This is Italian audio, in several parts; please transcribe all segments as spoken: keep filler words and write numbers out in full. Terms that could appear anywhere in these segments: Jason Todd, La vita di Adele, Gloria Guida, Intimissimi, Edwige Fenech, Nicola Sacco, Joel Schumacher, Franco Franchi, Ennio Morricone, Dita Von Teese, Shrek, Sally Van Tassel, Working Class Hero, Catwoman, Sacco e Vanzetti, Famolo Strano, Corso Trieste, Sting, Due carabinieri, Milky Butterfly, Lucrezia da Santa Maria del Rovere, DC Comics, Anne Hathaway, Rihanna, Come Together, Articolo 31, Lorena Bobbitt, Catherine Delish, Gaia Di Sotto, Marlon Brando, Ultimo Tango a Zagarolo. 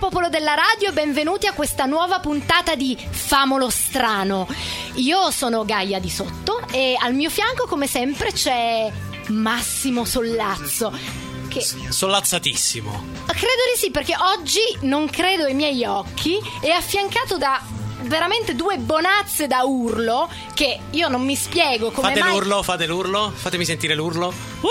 popolo della radio, benvenuti a questa nuova puntata di Famolo Strano. Io sono Gaia Di Sotto e al mio fianco, come sempre, c'è Massimo Sollazzo. Che... Sollazzatissimo. Credo di sì, perché oggi non credo ai miei occhi. È affiancato da veramente due bonazze da urlo che io non mi spiego come fate mai... Fate l'urlo, fate l'urlo, fatemi sentire l'urlo. Uh!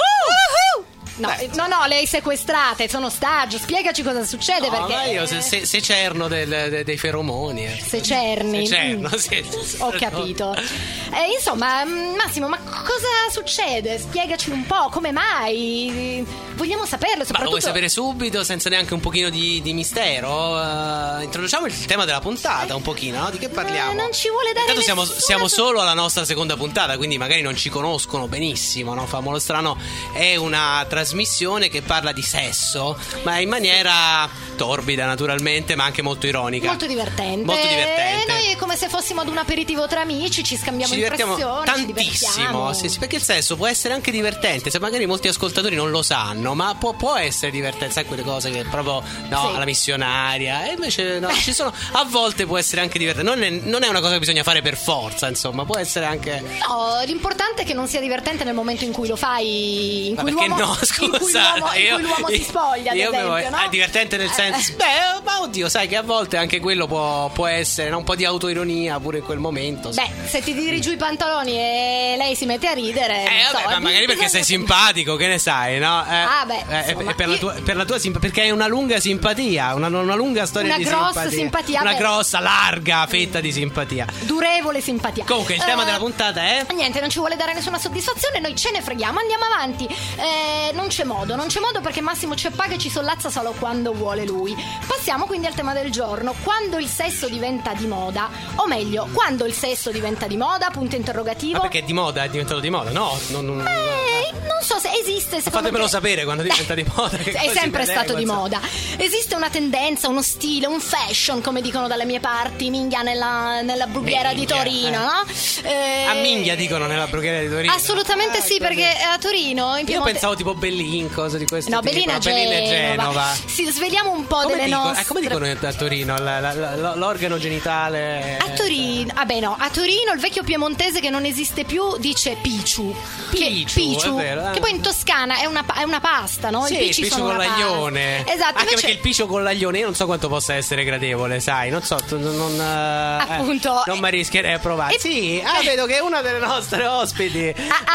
No, Beh, no, no, le hai sequestrate, sono stagio. Spiegaci cosa succede, no, perché... Ma io se, se, se cerno del, de, dei feromoni eh. Se cerni se cerno, mm. se, se Ho cerno. capito eh, Insomma, Massimo, ma cosa succede? Spiegaci un po', come mai? Vogliamo saperlo, soprattutto... Ma lo vuoi sapere subito, senza neanche un pochino di, di mistero? Uh, introduciamo il tema della puntata un pochino, no? Di che parliamo? Eh, non ci vuole dare Intanto nessuna... siamo, siamo solo alla nostra seconda puntata, quindi magari non ci conoscono benissimo, no? Famolo Strano è una trasmissione trasmissione che parla di sesso, ma in maniera torbida naturalmente, ma anche molto ironica, molto divertente, molto divertente. E noi è come se fossimo ad un aperitivo tra amici, ci scambiamo ci impressioni, tantissimo, ci sì, sì, perché il sesso può essere anche divertente, se magari molti ascoltatori non lo sanno, ma può, può essere divertente, sai quelle cose che proprio no, sì. alla missionaria, e invece no, ci sono, a volte può essere anche divertente, non è, non è una cosa che bisogna fare per forza, insomma, può essere anche no, l'importante è che non sia divertente nel momento in cui lo fai, in cui l'uomo no, In cui, l'uomo, io, in cui l'uomo si spoglia, ad io esempio, no? È divertente nel senso, beh, ma oddio, sai che a volte anche quello può, può essere, no? Un po' di autoironia pure in quel momento. Beh, se ti tiri giù i pantaloni e lei si mette a ridere, eh, vabbè, so, ma magari perché sei simpatico, che ne sai, no? Eh, ah, beh, eh, insomma, per, io... la tua, per la tua simpatia, perché è una lunga simpatia, una, una lunga storia una di simpatia, simpatia una beh. grossa, larga fetta di simpatia, durevole simpatia. Comunque, il tema uh, della puntata è niente, non ci vuole dare nessuna soddisfazione, noi ce ne freghiamo, andiamo avanti. Eh, Non c'è modo, non c'è modo perché Massimo ci appaga e ci sollazza solo quando vuole lui. Passiamo quindi al tema del giorno, quando il sesso diventa di moda, o meglio, quando il sesso diventa di moda, punto interrogativo. Ma perché di moda è diventato di moda? No, non, non, eh, non so se esiste. Fatemelo che... sapere quando diventa di moda. Che è sempre stato di moda. Esiste una tendenza, uno stile, un fashion, come dicono dalle mie parti, minghia nella, nella brughiera minghia, di Torino, eh. no? Eh... A minghia dicono nella brughiera di Torino. Assolutamente ah, sì, così. Perché a Torino in Piemonte... Io pensavo tipo Bellin, cosa di questo no, tipo. Bellina e Genova. Genova. Sì, svegliamo un po' come delle dico, nostre. Eh, come dicono a Torino la, la, la, l'organo genitale? A Torino, vabbè ah no, a Torino il vecchio piemontese che non esiste più dice picciu. Picciu, che, picciu, è vero, che poi in Toscana è una, è una pasta, no? Sì, il picciu con l'aglione. Esatto. Anche invece... perché il picciu con l'aglione io non so quanto possa essere gradevole, sai? Non so, non appunto. Eh, non mi rischierei a provare. E... Sì, ah, vedo che è una delle nostre ospiti. Ah, ah,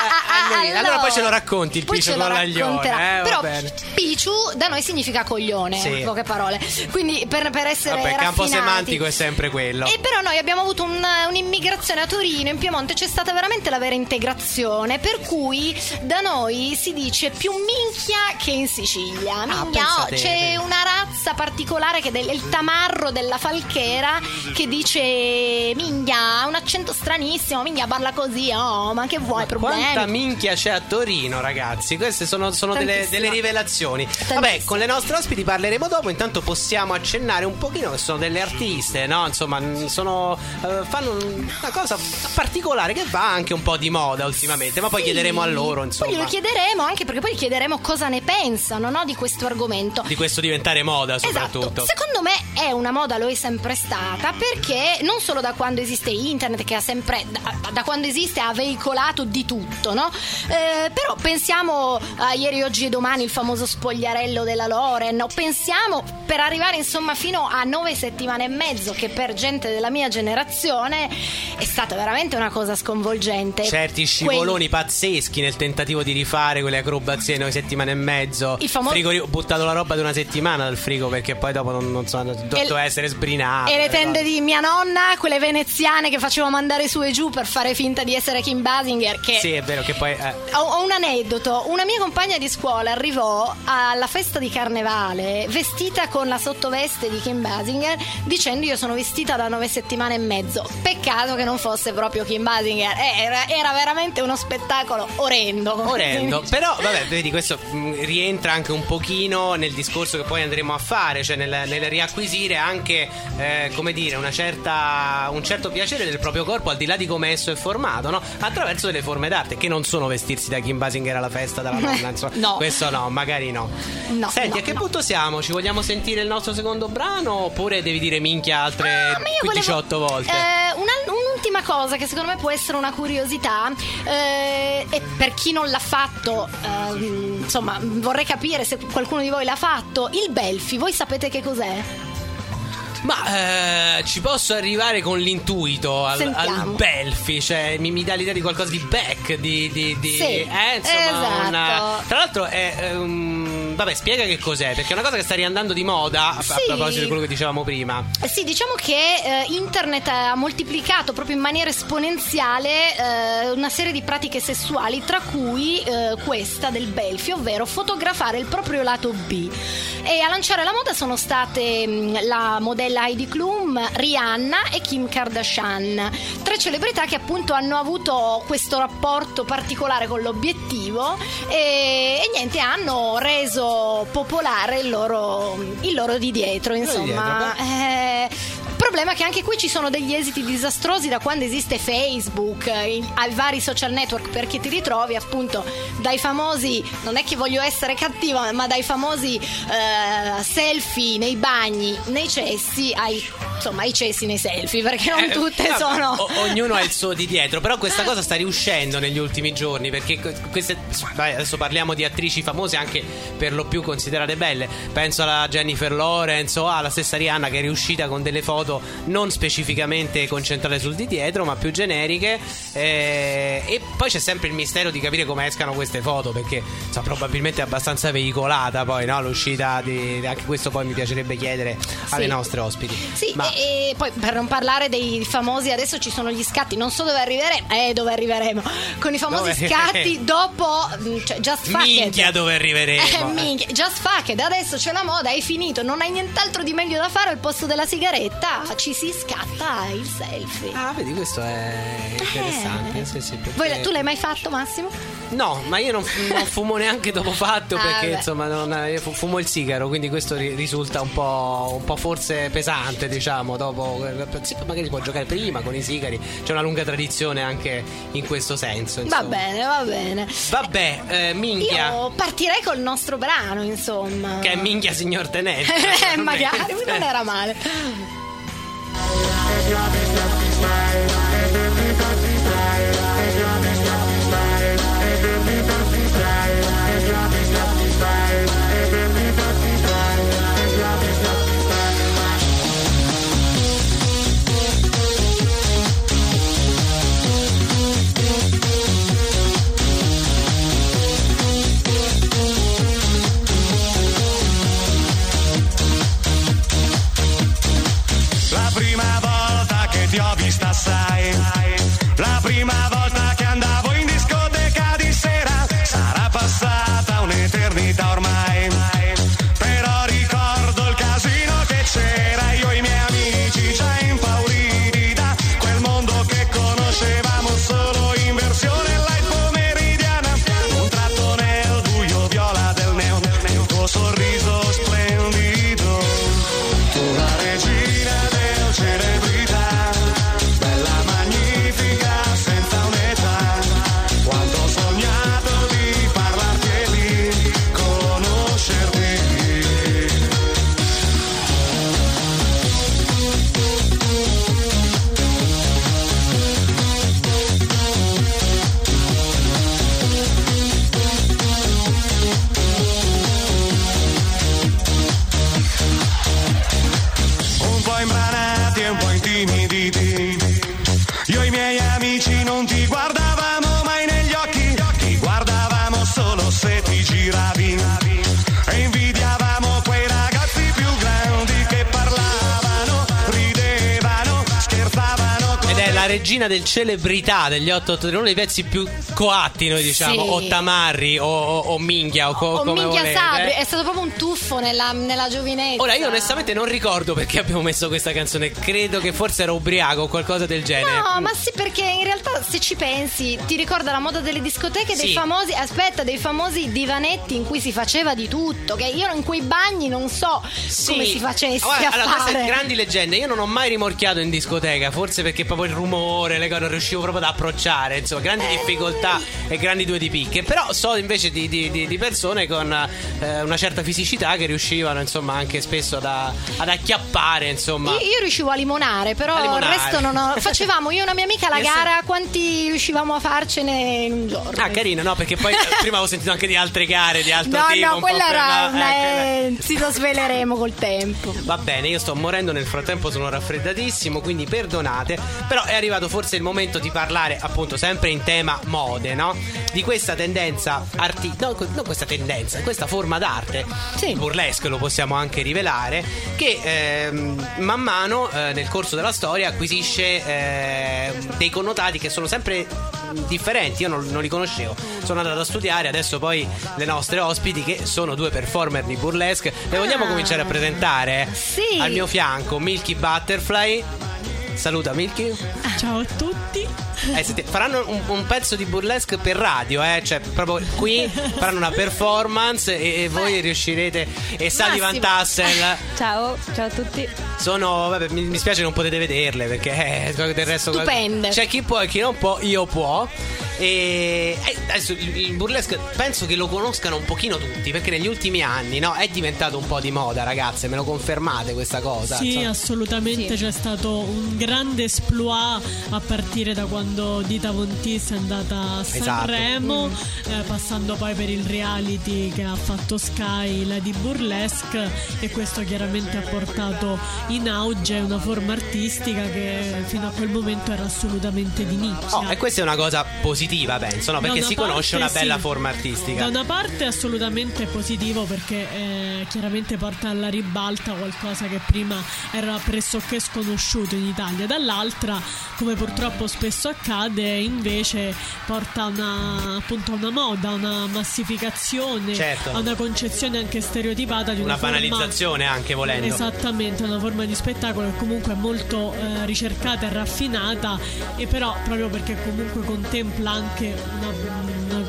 ah, allora, allora poi ce lo racconti il picciu con l'aglione. Eh, Però picciu da noi significa coglione, sì. poche parole. Quindi per, per essere Vabbè, raffinati, campo semantico è sempre quello. E però noi abbiamo avuto un, un'immigrazione a Torino, in Piemonte c'è stata veramente la vera integrazione, per cui da noi si dice più minchia che in Sicilia. Minchia, ah, c'è una razza particolare che è del, il tamarro della Falchera che dice minchia, ha un accento stranissimo, minchia parla così, oh, ma che vuoi ma problemi? Quanta minchia c'è a Torino, ragazzi? Queste sono sono delle, delle rivelazioni. Vabbè, con le nostre ospiti parleremo dopo. Intanto possiamo accennare un pochino che sono delle artiste, no? Insomma, sono uh, fanno una cosa particolare che va anche un po' di moda ultimamente. Ma poi sì, chiederemo a loro, insomma. Poi lo chiederemo anche perché poi chiederemo cosa ne pensano, no? Di questo argomento, di questo diventare moda soprattutto. Esatto. Secondo me è una moda, lo è sempre stata, perché non solo da quando esiste internet, che ha sempre da, da quando esiste ha veicolato di tutto, no? Eh, però pensiamo a ieri, oggi e domani, il famoso spogliarello della Loren, o pensiamo per arrivare insomma fino a nove settimane e mezzo, che per gente della mia generazione è stata veramente una cosa sconvolgente, certi scivoloni Quelli... pazzeschi nel tentativo di rifare quelle acrobazie nove settimane e mezzo, il famoso frigo, ho buttato la roba di una settimana dal frigo perché poi dopo non, non so doveva l... essere sbrinato, e le tende di mia nonna, quelle veneziane che facevamo andare su e giù per fare finta di essere Kim Basinger, che sì è vero che poi eh... ho, ho un aneddoto, una mia compagna di scuola arrivò alla festa di carnevale vestita con la sottoveste di Kim Basinger dicendo io sono vestita da nove settimane e mezzo, peccato che non fosse proprio Kim Basinger, era, era veramente uno spettacolo orrendo, orrendo. Però vabbè, vedi, questo rientra anche un pochino nel discorso che poi andremo a fare, cioè nel, nel riacquisire anche eh, come dire una certa, un certo piacere del proprio corpo al di là di come esso è formato, no? Attraverso delle forme d'arte che non sono vestirsi da Kim Basinger alla festa dalla nonna. questo no, questo no, magari no, no. Senti, no, a che no. punto siamo? Ci vogliamo sentire il nostro secondo brano oppure devi dire minchia altre ah, diciotto volevo... volte? Eh, una, un'ultima cosa che secondo me può essere una curiosità, eh, e per chi non l'ha fatto, eh, insomma, vorrei capire se qualcuno di voi l'ha fatto, il Belfi, voi sapete che cos'è? Ma eh, ci posso arrivare con l'intuito al, al Belfi, cioè mi, mi dà l'idea di qualcosa di back, di, di, di sì, eh, insomma, esatto. Una, tra l'altro è um, vabbè, spiega che cos'è, perché è una cosa che sta riandando di moda, sì, a proposito di quello che dicevamo prima. Sì, diciamo che eh, internet ha moltiplicato proprio in maniera esponenziale eh, una serie di pratiche sessuali, tra cui eh, questa del Belfi, ovvero fotografare il proprio lato B, e a lanciare la moda sono state mh, la modella Heidi Klum, Rihanna e Kim Kardashian, tre celebrità che appunto hanno avuto questo rapporto particolare con l'obiettivo e, e niente, hanno reso popolare il loro, il loro di dietro, insomma. Il problema è che anche qui ci sono degli esiti disastrosi da quando esiste Facebook, il, ai vari social network, perché ti ritrovi appunto dai famosi, non è che voglio essere cattiva, ma dai famosi eh, selfie nei bagni, nei cessi, ai, insomma ai cessi nei selfie, perché non tutte eh, sono o, ognuno ha il suo di dietro, però questa cosa sta riuscendo negli ultimi giorni, perché queste, adesso parliamo di attrici famose anche per lo più considerate belle, penso alla Jennifer Lawrence o alla stessa Rihanna, che è riuscita con delle foto non specificamente concentrate sul di dietro, ma più generiche, eh, e poi c'è sempre il mistero di capire come escano queste foto, perché so, probabilmente è abbastanza veicolata poi, no, l'uscita di, anche questo poi mi piacerebbe chiedere alle sì. nostre ospiti. Sì, ma... e, e poi per non parlare dei famosi, adesso ci sono gli scatti, non so dove arriveremo, eh, dove arriveremo con i famosi dove scatti dopo, cioè, Just Fuck It. Minchia dove arriveremo. Eh, minchia. Just Fuck It, adesso c'è la moda, hai finito, non hai nient'altro di meglio da fare al posto della sigaretta, ci si scatta il selfie. Ah, vedi, questo è interessante. Eh. Sì, sì, perché... Voi, tu l'hai mai fatto, Massimo? No, ma io non, non fumo neanche dopo fatto, ah, perché beh. insomma non, io fumo il sigaro, quindi questo ri- risulta un po', un po' forse pesante, diciamo, dopo. Magari si può giocare prima con i sigari, c'è una lunga tradizione anche in questo senso, insomma. Va bene, va bene. Vabbè, eh, minchia. Io partirei col nostro brano, insomma. Che è minchia signor Tenente. Eh, magari, non era male. La prima volta che ti ho vista, sai, la prima volta che andavo in discoteca di sera, sarà passata un'eternità ormai, però ricordo il casino che c'era, io e i miei amici già impauriti da quel mondo che conoscevamo solo in versione live pomeridiana, un tratto nel buio viola del neon, il tuo sorriso splendido, tu la regina del celebrità. Regina del celebrità degli otto otto tre, uno dei pezzi più coatti, noi diciamo, sì. o tamarri o, o, o minchia o, co, o come minchia volete. Sabri, è stato proprio un tuffo nella, nella giovinezza. Ora io onestamente non ricordo perché abbiamo messo questa canzone, credo che forse era ubriaco o qualcosa del genere. No, ma sì, perché in realtà se ci pensi ti ricorda la moda delle discoteche, dei sì. famosi, aspetta, dei famosi divanetti in cui si faceva di tutto, che io in quei bagni non so sì. come si facesse allora, a allora, fare. Allora, queste grandi leggende, io non ho mai rimorchiato in discoteca, forse perché proprio il rumore l'amore, le cose non riuscivo proprio ad approcciare, insomma, grandi difficoltà e grandi due di picche. Però so invece di, di, di, di persone con eh, una certa fisicità che riuscivano, insomma, anche spesso ad, ad acchiappare, insomma. Io, io riuscivo a limonare, però a limonare. il resto non ho... Facevamo io e una mia amica la gara, quanti riuscivamo a farcene in un giorno. Ah, carino, no, perché poi prima avevo sentito anche di altre gare, di altro no, tipo. No, no, quella era una... Eh, eh, si lo sveleremo col tempo. Va bene, io sto morendo nel frattempo, sono raffreddatissimo, quindi perdonate, però è arrivato forse il momento di parlare, appunto, sempre in tema mode, no? Di questa tendenza arti... No, non questa tendenza, questa forma d'arte, sì, burlesque lo possiamo anche rivelare, che eh, man mano eh, nel corso della storia acquisisce eh, dei connotati che sono sempre differenti. Io non, non li conoscevo, sono andato a studiare. Adesso poi le nostre ospiti, che sono due performer di burlesque, le vogliamo ah, cominciare a presentare? Sì. Al mio fianco Milky Butterfly. Saluta Milky. Ciao a tutti. Eh, senti, faranno un, un pezzo di burlesque per radio, eh? Cioè proprio qui faranno una performance e, e voi riuscirete. E Sally Van Tassel. Ciao, ciao a tutti. Sono, vabbè, mi, mi spiace non potete vederle perché eh, del resto stupende. C'è chi può e chi non può, io può. E adesso il burlesque penso che lo conoscano un pochino tutti, perché negli ultimi anni, no, è diventato un po' di moda, ragazze, me lo confermate questa cosa? Sì, insomma, assolutamente, sì. C'è stato un grande esploit a partire da quando Dita Von Teese è andata a Sanremo, esatto. eh, passando poi per il reality che ha fatto Sky, la di Burlesque, e questo chiaramente ha portato in auge una forma artistica che fino a quel momento era assolutamente di nicchia. Oh, e questa è una cosa positiva, penso, no? Perché si parte, conosce una bella, sì, forma artistica. Da una parte assolutamente positivo, perché eh, chiaramente porta alla ribalta qualcosa che prima era pressoché sconosciuto in Italia. Dall'altra, come purtroppo spesso accade, invece porta una, appunto, a una moda, una massificazione, certo, a una concezione anche stereotipata di una, una banalizzazione forma, anche volendo. Esattamente, una forma di spettacolo che comunque è molto eh, ricercata e raffinata, e però proprio perché comunque contempla anche una, una,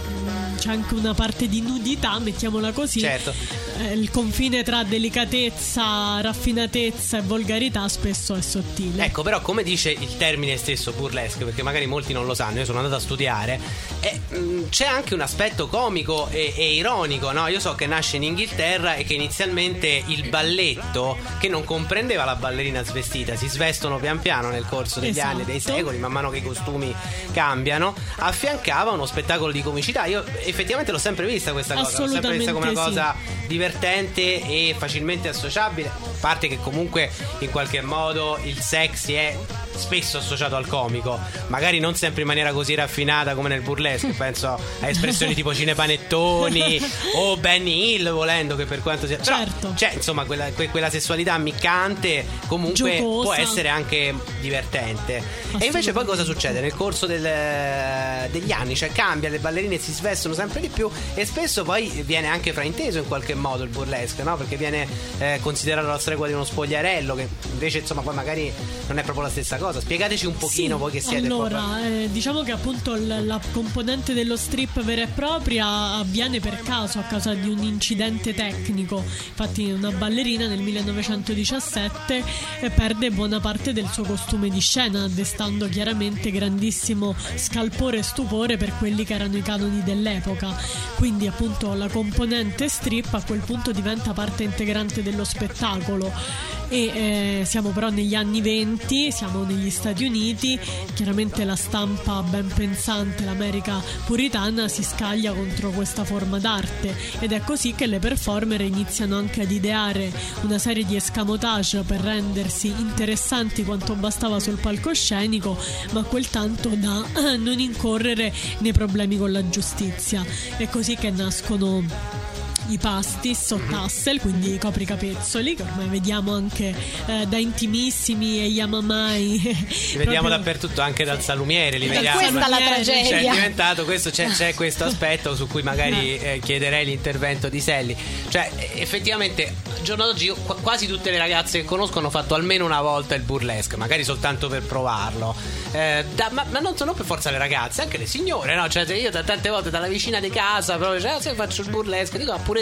c'è anche una parte di nudità, mettiamola così, certo, eh, il confine tra delicatezza, raffinatezza e volgarità spesso è sottile. Ecco, però come dice il termine stesso burlesque, perché magari molti non lo sanno, io sono andato a studiare, e, mh, c'è anche un aspetto comico e, e ironico, no? Io so che nasce in Inghilterra e che inizialmente il balletto, che non comprendeva la ballerina svestita, si svestono pian piano nel corso degli, esatto, anni e dei secoli, man mano che i costumi cambiano, affiancava uno spettacolo di comicità. Io effettivamente l'ho sempre vista questa cosa, l'ho sempre vista come una cosa, sì, divertente e facilmente associabile, a parte che comunque in qualche modo il sexy è spesso associato al comico, magari non sempre in maniera così raffinata come nel burlesque, penso a espressioni tipo cinepanettoni o Benny Hill, volendo, che per quanto sia, però, certo, cioè, insomma, quella, que- quella sessualità ammiccante comunque giocosa, può essere anche divertente. E invece poi cosa succede? Nel corso del, degli anni, cioè, cambia, le ballerine si svestono sempre di più e spesso poi viene anche frainteso in qualche modo il burlesque, no? Perché viene eh, considerato la stregua di uno spogliarello, che invece, insomma, poi magari non è proprio la stessa cosa. Spiegateci un pochino, sì, voi che siete. Allora, eh, diciamo che appunto l- la componente dello strip vera e propria avviene per caso, a causa di un incidente tecnico. Infatti una ballerina nel millenovecentodiciassette eh, perde buona parte del suo costume di scena, destando chiaramente grandissimo scalpore e stupore per quelli che erano i canoni dell'epoca. Quindi appunto la componente strip a quel punto diventa parte integrante dello spettacolo. E eh, siamo però negli anni venti, siamo negli Stati Uniti, chiaramente la stampa ben pensante, l'America puritana, si scaglia contro questa forma d'arte, ed è così che le performer iniziano anche ad ideare una serie di escamotage per rendersi interessanti quanto bastava sul palcoscenico, ma quel tanto da non incorrere nei problemi con la giustizia. È così che nascono i pastis o tassel, quindi i copricapezzoli, che ormai vediamo anche eh, da Intimissimi e Yamamai. Li vediamo proprio dappertutto, anche dal salumiere li vediamo. Questa è la tragedia, cioè, è diventato questo, c'è, c'è questo aspetto su cui magari eh, chiederei l'intervento di Sally. Cioè effettivamente al giorno d'oggi io, quasi tutte le ragazze che conosco hanno fatto almeno una volta il burlesque, magari soltanto per provarlo, eh, da, ma, ma non sono per forza le ragazze, anche le signore, no? Cioè io tante volte dalla vicina di casa proprio, cioè, se faccio il burlesque, dico appunto,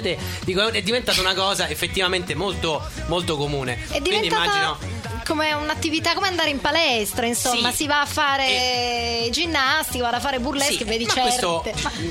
dico, è diventata una cosa effettivamente molto molto comune. È diventata, quindi immagino come un'attività, come andare in palestra, insomma, sì. Si va a fare e... ginnastica, va a fare burlesque, sì, vedi, ma questo,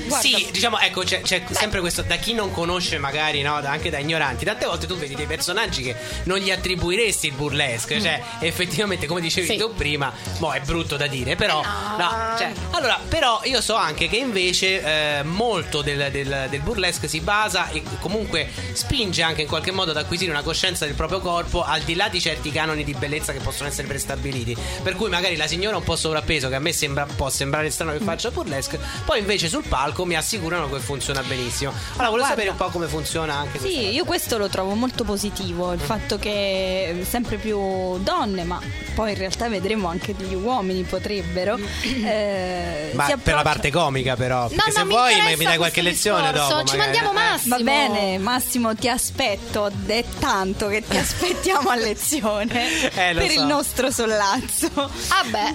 ma, sì, diciamo, ecco, c'è, c'è sempre questo, da chi non conosce magari, no, anche da ignoranti, tante volte tu vedi dei personaggi che non gli attribuiresti il burlesque, cioè mm. effettivamente, come dicevi sì. tu prima, boh, è brutto da dire, però no. No, cioè, allora, però io so anche che invece eh, molto del, del, del burlesque si basa e comunque spinge anche in qualche modo ad acquisire una coscienza del proprio corpo, al di là di certi canoni di bellezza che possono essere prestabiliti, per cui magari la signora un po' sovrappeso, che a me sembra, può sembrare strano che faccia burlesque, poi invece sul palco mi assicurano che funziona benissimo. Allora, volevo sapere un po' come funziona anche questo. Sì, io questo lo trovo molto positivo, il mm. fatto che sempre più donne, ma poi in realtà vedremo anche gli uomini potrebbero eh, ma si per la parte comica, però, no, no, se vuoi mi, mi dai qualche lezione dopo, ci magari. Mandiamo Massimo. Va bene, Massimo, ti aspetto, è tanto che ti aspettiamo a lezione eh, per so. il nostro Sollazzo. Ah beh,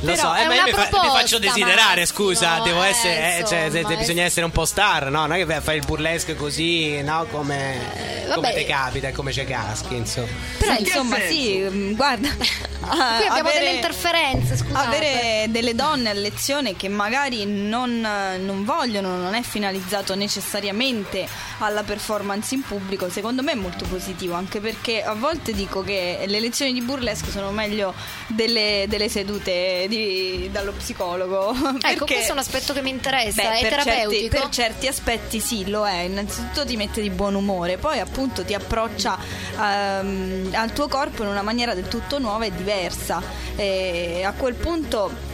lo però so, eh, ma io mi, fa, mi faccio desiderare, Massimo, scusa, devo essere, eh, insomma, cioè, bisogna essere un po' star, no? Non è che fai il burlesque così, no? Come, eh, come ti capita, come ci caschi, insomma. Però sì, insomma, sì, guarda, ah, qui abbiamo avere, delle interferenze, scusate. Avere delle donne a lezione che magari non, non vogliono, non è finalizzato necessariamente alla performance in pubblico, secondo me è molto positivo, anche perché a volte dico che le lezioni di burlesque sono meglio delle, delle sedute di, dallo psicologo. Ecco, perché, questo è un aspetto che mi interessa, beh, è per terapeutico. Certi, per certi aspetti sì, lo è, innanzitutto ti mette di buon umore, poi appunto ti approccia um, al tuo corpo in una maniera del tutto nuova e diversa, e a quel punto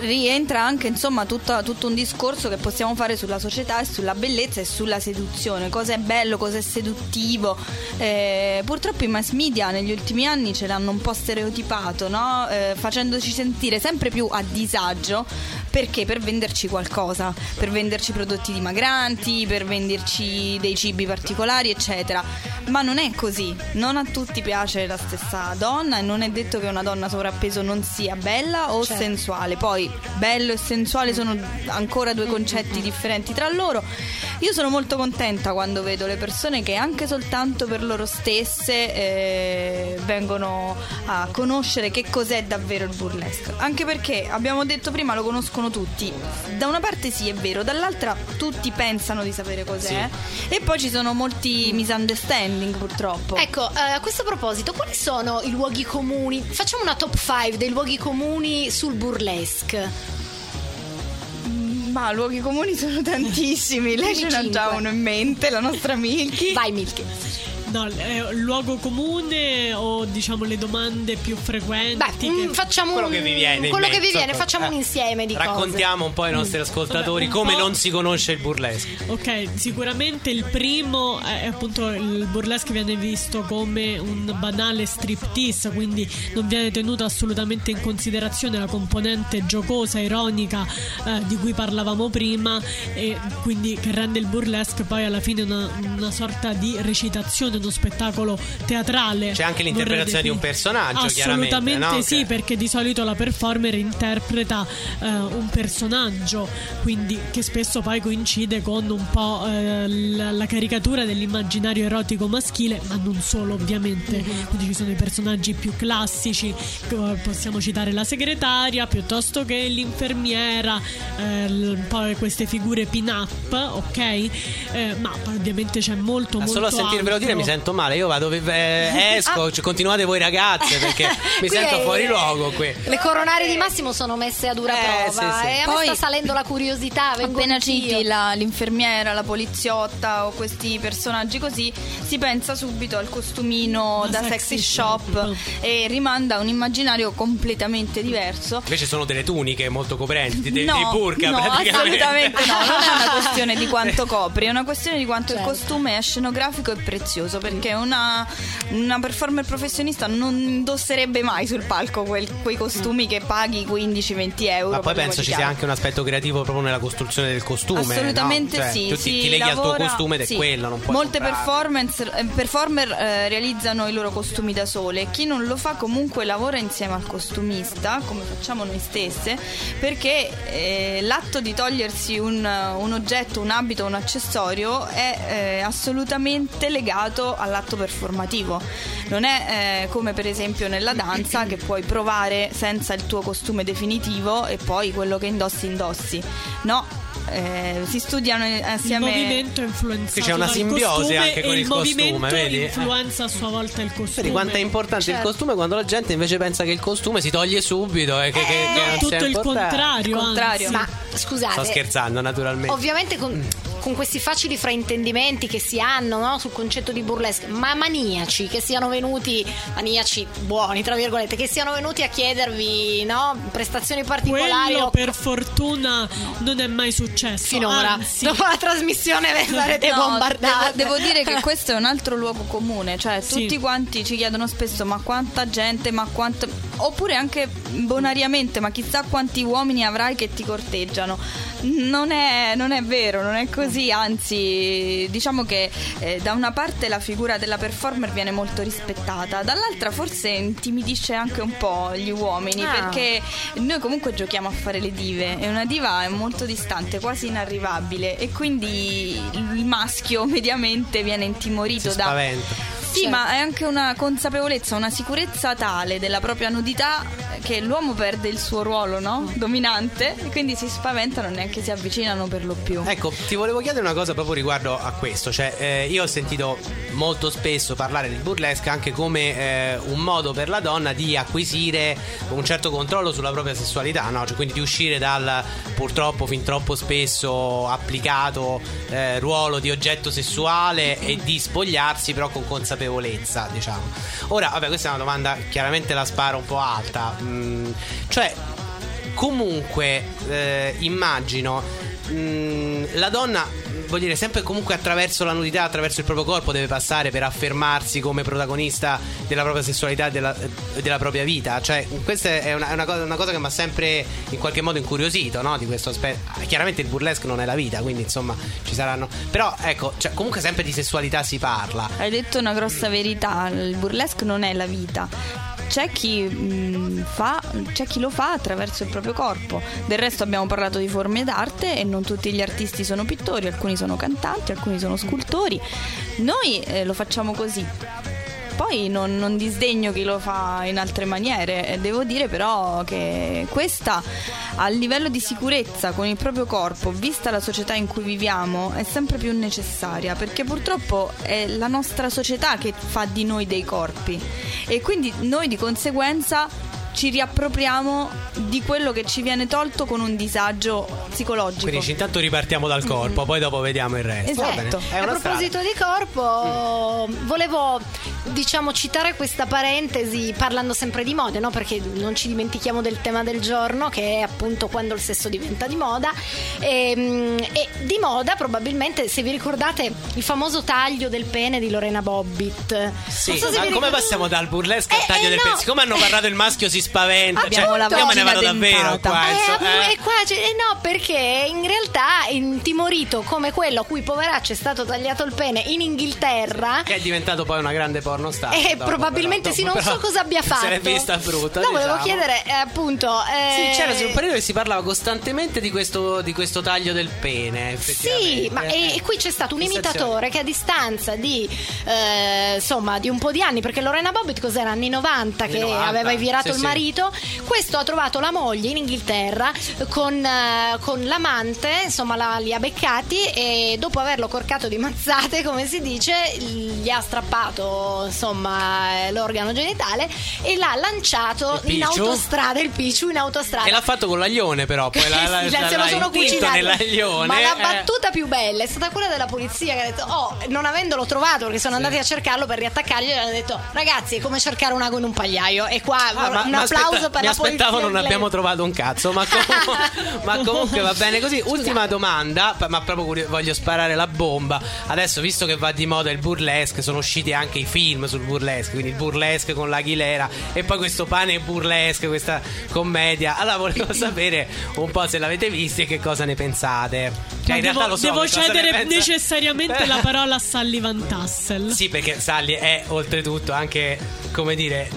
rientra anche, insomma, tutto, tutto un discorso che possiamo fare sulla società e sulla bellezza e sulla seduzione, cosa è bello, cosa è seduttivo. Eh, purtroppo i mass media negli ultimi anni ce l'hanno un po' stereotipato, no? Eh, facendoci sentire sempre più a disagio, perché per venderci qualcosa, per venderci prodotti dimagranti, per venderci dei cibi particolari, eccetera. Ma non è così, non a tutti piace la stessa donna e non è detto che una donna sovrappeso non sia bella o certo. sensuale. Poi bello e sensuale sono ancora due concetti differenti tra loro. Io sono molto contenta quando vedo le persone che anche soltanto per loro stesse eh, vengono a conoscere che cos'è davvero il burlesque, anche perché abbiamo detto prima lo conoscono tutti, da una parte sì è vero, dall'altra tutti pensano di sapere cos'è, sì. e poi ci sono molti misunderstanding, purtroppo. Ecco, eh, a questo proposito, quali sono i luoghi comuni? Facciamo una top cinque dei luoghi comuni sul burlesque. Ma luoghi comuni sono tantissimi. Lei ce n'ha già uno in mente, la nostra Milky. Vai Milky. No, eh, luogo comune o diciamo le domande più frequenti. Beh, che... facciamo quello un... che vi viene, quello che vi viene, facciamo eh, un insieme di raccontiamo cose. Raccontiamo un po' ai nostri ascoltatori Vabbè, come po'... non si conosce il burlesque. Ok, sicuramente il primo è appunto il burlesque viene visto come un banale striptease, quindi non viene tenuta assolutamente in considerazione la componente giocosa, ironica eh, di cui parlavamo prima, e quindi che rende il burlesque poi alla fine una, una sorta di recitazione, uno spettacolo teatrale. C'è anche l'interpretazione di un personaggio, assolutamente, chiaramente, no? Sì, okay. Perché di solito la performer interpreta eh, un personaggio, quindi che spesso poi coincide con un po' eh, la, la caricatura dell'immaginario erotico maschile, ma non solo, ovviamente. Mm-hmm. Quindi ci sono i personaggi più classici, possiamo citare la segretaria piuttosto che l'infermiera, eh, poi queste figure pin-up, ok? Eh, ma ovviamente c'è molto, ma molto solo a sentirvelo dire mi sento male, io vado, eh, esco, ah. cioè, continuate voi ragazze, perché mi sento è, fuori luogo qui. Le coronarie di Massimo sono messe a dura eh, prova, sì, sì. E a poi, me sta salendo la curiosità. Appena citi la, l'infermiera, la poliziotta o questi personaggi così, si pensa subito al costumino la da sexy, sexy shop, shop e rimanda a un immaginario completamente diverso. Invece sono delle tuniche molto coprenti, dei, no, dei burka, no, assolutamente no, non è una questione di quanto copri, è una questione di quanto certo. il costume è scenografico e prezioso, perché una, una performer professionista non indosserebbe mai sul palco quel, quei costumi che paghi quindici venti euro. Ma poi penso ci sia anche un aspetto creativo proprio nella costruzione del costume. Assolutamente, no? Cioè, sì, tu sì, ti leghi lavora, al tuo costume ed è sì. quello non puoi molte performance, performer eh, realizzano i loro costumi da sole, e chi non lo fa comunque lavora insieme al costumista, come facciamo noi stesse, perché eh, l'atto di togliersi un, un oggetto, un abito, un accessorio è eh, assolutamente legato all'atto, all'atto performativo. Non è eh, come per esempio nella danza, che puoi provare senza il tuo costume definitivo e poi quello che indossi indossi. No. Eh, si studiano assieme. Il movimento influenza. C'è una simbiosi anche con il, il costume, vedi? Influenza a sua volta il costume. Vedi quanto è importante, certo, il costume, quando la gente invece pensa che il costume si toglie subito e che, eh, che, che no, non tutto il contrario, il contrario. Ma scusate, sto scherzando naturalmente. Ovviamente con, con questi facili fraintendimenti che si hanno, no, sul concetto di burlesque, ma maniaci che siano venuti, maniaci buoni tra virgolette, che siano venuti a chiedervi, no, prestazioni particolari. Quello o... per fortuna non è mai successo finora. Anzi, dopo la trasmissione ve sarete no, bombardate. Devo, devo dire che questo è un altro luogo comune, cioè sì, tutti quanti ci chiedono spesso ma quanta gente, ma quanto, oppure anche bonariamente, ma chissà quanti uomini avrai che ti corteggiano. Non è, non è vero, non è così, anzi diciamo che eh, da una parte la figura della performer viene molto rispettata, dall'altra forse intimidisce anche un po' gli uomini, ah, perché noi comunque giochiamo a fare le dive e una diva è molto distante, quasi inarrivabile, e quindi il maschio mediamente viene intimorito, si spaventa, da... Sì, certo, ma è anche una consapevolezza, una sicurezza tale della propria nudità che l'uomo perde il suo ruolo, no? Dominante, e quindi si spaventano, neanche si avvicinano per lo più. Ecco, ti volevo chiedere una cosa proprio riguardo a questo, cioè eh, io ho sentito molto spesso parlare del burlesque anche come eh, un modo per la donna di acquisire un certo controllo sulla propria sessualità, no? Cioè, quindi di uscire dal purtroppo fin troppo spesso applicato eh, ruolo di oggetto sessuale e di spogliarsi però con consapevolezza. Diciamo. Ora, vabbè, questa è una domanda, chiaramente la sparo un po' alta. Mm, cioè, comunque, eh, immagino, mm, la donna, voglio dire, sempre comunque attraverso la nudità, attraverso il proprio corpo deve passare per affermarsi come protagonista della propria sessualità e della, della propria vita. Cioè, questa è una, una, cosa, una cosa che mi ha sempre in qualche modo incuriosito, no? Di questo aspetto. Chiaramente il burlesque non è la vita, quindi insomma ci saranno, però ecco, cioè, comunque sempre di sessualità si parla. Hai detto una grossa verità, il burlesque non è la vita. C'è chi, mh, fa, c'è chi lo fa attraverso il proprio corpo. Del resto abbiamo parlato di forme d'arte e non tutti gli artisti sono pittori, alcuni sono cantanti, alcuni sono scultori. Noi eh, lo facciamo così. Poi non, non disdegno chi lo fa in altre maniere. Devo dire però che questa, a livello di sicurezza con il proprio corpo, vista la società in cui viviamo, è sempre più necessaria, perché purtroppo è la nostra società che fa di noi dei corpi e quindi noi di conseguenza ci riappropriamo di quello che ci viene tolto con un disagio psicologico. Quindi intanto ripartiamo dal corpo, mm-hmm, poi dopo vediamo il resto. Esatto. A proposito strada. di corpo, mm. volevo diciamo citare questa parentesi parlando sempre di mode, no? Perché non ci dimentichiamo del tema del giorno, che è appunto quando il sesso diventa di moda. E, e di moda probabilmente, se vi ricordate, il famoso taglio del pene di Lorena Bobbitt. Sì, non so se ma come passiamo dal burlesque eh, al taglio eh, del no. pene? Siccome hanno parlato il maschio si spaventa, abbiamo cioè, la io me ne vado davvero qua, eh, eh. Qua cioè, eh no, perché in realtà intimorito come quello a cui poveraccio è stato tagliato il pene in Inghilterra, che è diventato poi una grande pornostar, e dopo, probabilmente però, dopo, sì, non so cosa abbia fatto, se l'è vista brutta. No, diciamo, volevo chiedere eh, appunto eh... sì, c'era un periodo che si parlava costantemente di questo, di questo taglio del pene, sì, ma eh, e qui c'è stato un imitatore che a distanza di eh, insomma di un po' di anni, perché Lorena Bobbitt cos'era, anni novanta, che novanta, aveva virato sì, il marito, questo ha trovato la moglie in Inghilterra con, uh, con l'amante, insomma la, li ha beccati e dopo averlo corcato di mazzate, come si dice, gli ha strappato insomma l'organo genitale e l'ha lanciato in autostrada, il picciu in autostrada, e l'ha fatto con l'aglione, però poi la, la, sì, la, la, se lo sono cucinato, ma la battuta eh. più bella è stata quella della polizia, che ha detto, oh, non avendolo trovato, perché sono sì. andati a cercarlo per riattaccargli, gli hanno detto, ragazzi, è come cercare un ago in un pagliaio, e qua ah, ma, un ma applauso aspetta, per mi la aspettavo non abbiamo trovato un cazzo, ma comunque, ma comunque va bene così. Scusa. Ultima domanda, ma proprio voglio sparare la bomba adesso, visto che va di moda il burlesque, sono usciti anche i film film sul burlesque, quindi il burlesque con l'Aguilera e poi questo pane burlesque, questa commedia. Allora volevo sapere un po' se l'avete visto e che cosa ne pensate. Cioè, in devo, realtà lo so, devo cedere necessariamente la parola a Sally Van Tassel. Sì, perché Sally è oltretutto anche, come dire,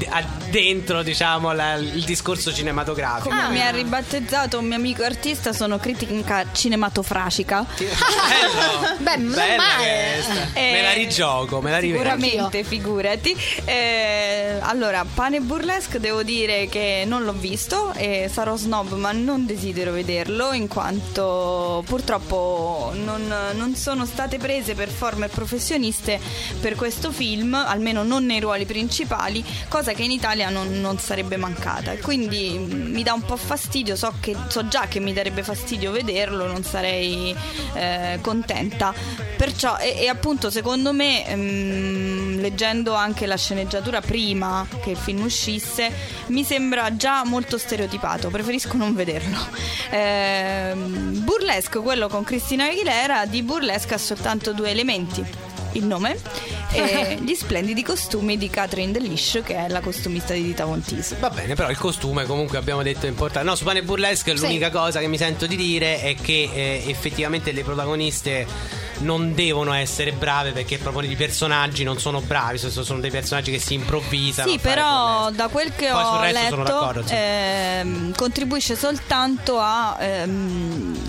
dentro, diciamo, la, il discorso cinematografico. Ah, mi ha ribattezzato un mio amico artista, sono critica cinematofragica. Bello. Beh, non male. Eh, me la rigioco, me la rivedo. Sicuramente, figurati. Eh, allora, Pane Burlesque devo dire che non l'ho visto e sarò snob, ma non desidero vederlo, in quanto purtroppo non, non sono state prese performer professioniste per questo film, almeno non nei ruoli principali, cosa che in Italia non, non sarebbe mancata, quindi mi dà un po' fastidio. So, che, so già che mi darebbe fastidio vederlo, non sarei eh, contenta. Perciò, e, e appunto, secondo me, mh, leggendo anche la sceneggiatura prima che il film uscisse, mi sembra già molto stereotipato. Preferisco non vederlo. Eh, burlesque, quello con Christina Aguilera, di burlesque ha soltanto due elementi: il nome e gli splendidi costumi di Catherine Delish, che è la costumista di Dita Von Teese. Va bene, però il costume comunque abbiamo detto è importante. No, su Pane Burlesque l'unica sì. cosa che mi sento di dire è che eh, effettivamente le protagoniste non devono essere brave, perché proprio i personaggi non sono bravi, sono dei personaggi che si improvvisano. Sì, però da quel che Poi, ho letto sì. ehm, contribuisce soltanto a... Ehm,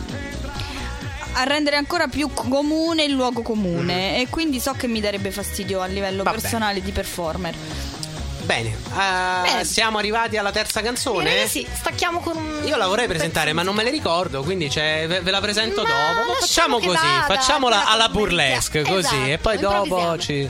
a rendere ancora più comune il luogo comune, mm. e quindi so che mi darebbe fastidio a livello Vabbè. personale di performer. Bene, uh, Bene, siamo arrivati alla terza canzone. Sì, stacchiamo con un... Io la vorrei presentare, ma non me le ricordo, quindi cioè, ve la presento ma dopo. Ma facciamo così, vada, facciamola alla burlesque, esatto, così, e poi dopo ci...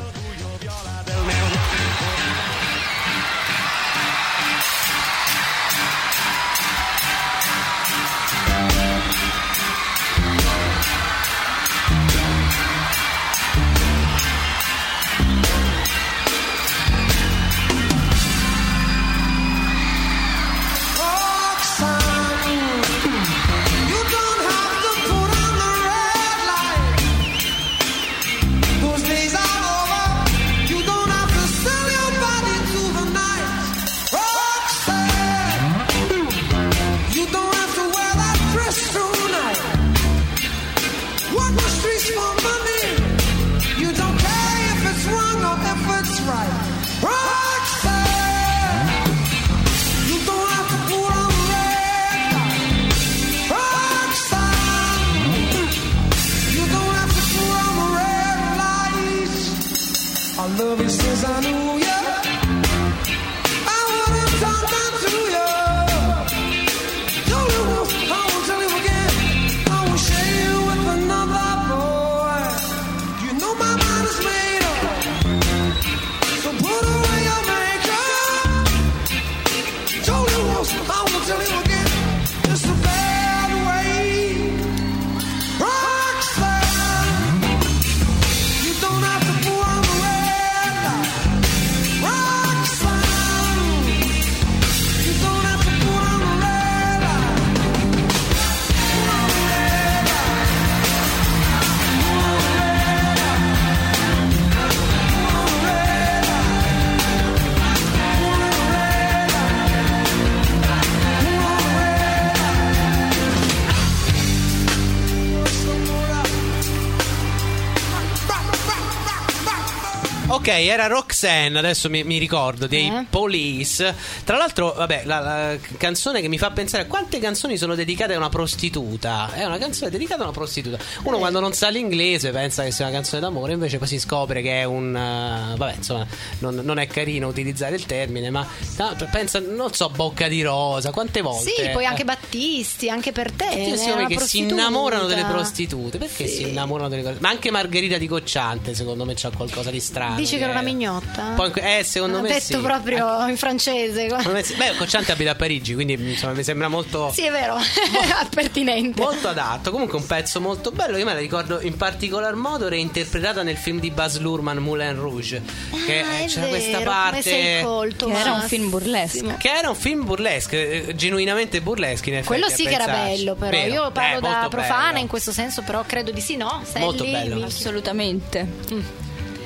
Ok, era Roxanne, adesso mi, mi ricordo, dei eh. Police. Tra l'altro, vabbè, la, la canzone che mi fa pensare a quante canzoni sono dedicate a una prostituta. È una canzone dedicata a una prostituta. Uno eh. quando non sa l'inglese pensa che sia una canzone d'amore, invece poi si scopre che è un... Uh, vabbè, insomma, non, non è carino utilizzare il termine, ma no, pensa, non so, Bocca di Rosa, quante volte... Sì, poi anche eh. Battisti, anche per te. Sì, signori che si innamorano delle prostitute. Perché sì. si innamorano delle cose? Ma anche Margherita di Cocciante, secondo me, c'ha qualcosa di strano. Dice che era una mignotta. Poi, eh, secondo me detto sì. proprio anche... in francese. Beh, Cocciante abita a Parigi, quindi insomma, mi sembra molto... Sì, è vero, molto pertinente. Molto adatto. Comunque un pezzo molto bello. Io me la ricordo in particolar modo reinterpretata nel film di Baz Luhrmann, Moulin Rouge, che ah, c'era vero, questa parte sei colto, che era un film burlesque. Che era un film burlesque, eh, genuinamente burleschi in effetti. Quello sì che era bello, però vero. Io parlo eh, da profana bello. In questo senso, però credo di sì, no? Sally? Molto bello. Assolutamente. Mm.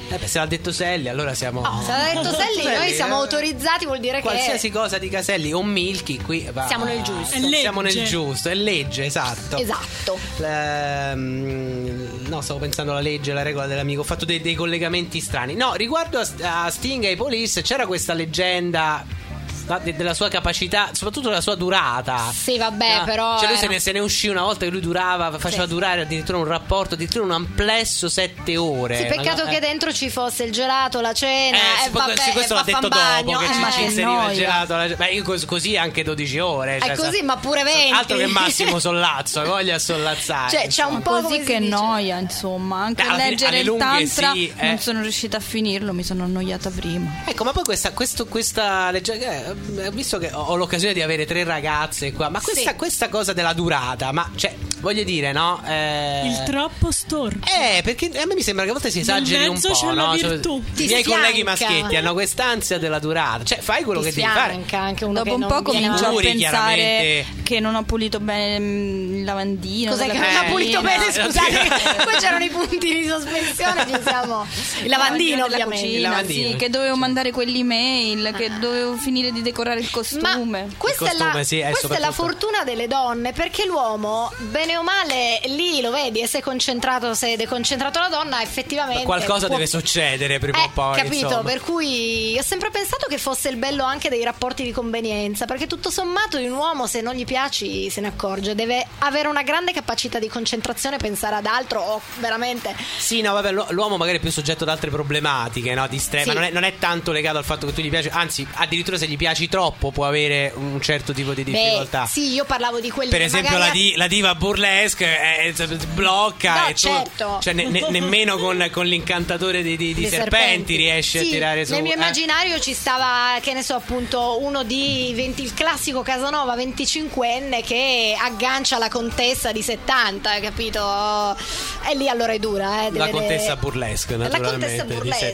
Eh beh, se l'ha detto Sally, allora siamo. Oh, se l'ha detto Sally, noi siamo autorizzati, vuol dire qualsiasi che qualsiasi cosa dica Sally o Milky, qui va, siamo nel giusto. Siamo nel giusto, è legge, esatto. Esatto. Ehm, no, stavo pensando alla legge, la regola dell'amico. Ho fatto dei, dei collegamenti strani. No, riguardo a, a Sting e ai Police, c'era questa leggenda della sua capacità, soprattutto della sua durata. Sì, vabbè, no, però cioè lui eh, se, ne, se ne uscì una volta che lui durava, faceva sì, durare addirittura un rapporto, addirittura un amplesso sette ore. Sì, peccato una, che eh. dentro ci fosse il gelato, la cena. Eh, eh vabbè, sì, questo l'ha detto bagno, dopo eh, che ci, ci inseriva il gelato. La, beh, io così anche dodici ore. Cioè, è così, sa, ma pure venti. Altro che Massimo Sollazzo, voglia sollazzare. Cioè, c'è un po' così che dice, noia, insomma, anche da, leggere il tantra. Sì, eh. Non sono riuscita a finirlo, mi sono annoiata prima. Ecco, ma poi questa questo, questa leggera. Ho visto che ho l'occasione di avere tre ragazze qua, ma questa, sì, questa cosa della durata, ma cioè, voglio dire, no? Eh... Il troppo storto. Eh, perché a me mi sembra che a volte si esageri un po', c'è no? Virtù. Cioè, i miei fianca. colleghi maschietti hanno quest'ansia della durata. Cioè, fai quello Ti che devi fare. Anche uno dopo che un po' comincio a pensare che non ho pulito bene il lavandino. Cos'è che non ha pulito bene? Scusate, poi c'erano i punti di sospensione. Ci siamo. Il lavandino, no, ovviamente. Cucina, il lavandino. Sì, che dovevo mandare quell'email, che dovevo finire di decorare il costume. Ma questa, il costume, è, la, sì, è, questa è la fortuna delle donne, perché l'uomo, bene o male, lì lo vedi, e se è concentrato, se è deconcentrato la donna, effettivamente qualcosa può... deve succedere prima eh, o poi. Capito, insomma. Per cui ho sempre pensato che fosse il bello anche dei rapporti di convenienza, perché tutto sommato un uomo, se non gli piaci, se ne accorge. Deve avere una grande capacità di concentrazione, pensare ad altro o veramente. Sì, no, vabbè, l'uomo magari è più soggetto ad altre problematiche, no? Di strema, sì. non, è, non è tanto legato al fatto che tu gli piaci, anzi, addirittura se gli piaci troppo può avere un certo tipo di difficoltà. Beh, sì, io parlavo di quelli, per esempio magari... la, di, la diva burlesque eh, blocca, no, e certo. tu, cioè, ne, ne, nemmeno con, con l'incantatore di, di, di serpenti, serpenti riesce sì, a tirare su. Nel mio immaginario eh. ci stava, che ne so, appunto uno di venti, il classico Casanova venticinquenne che aggancia la contessa di settanta, capito? E lì allora è dura eh, deve, la contessa burlesque, naturalmente, la contessa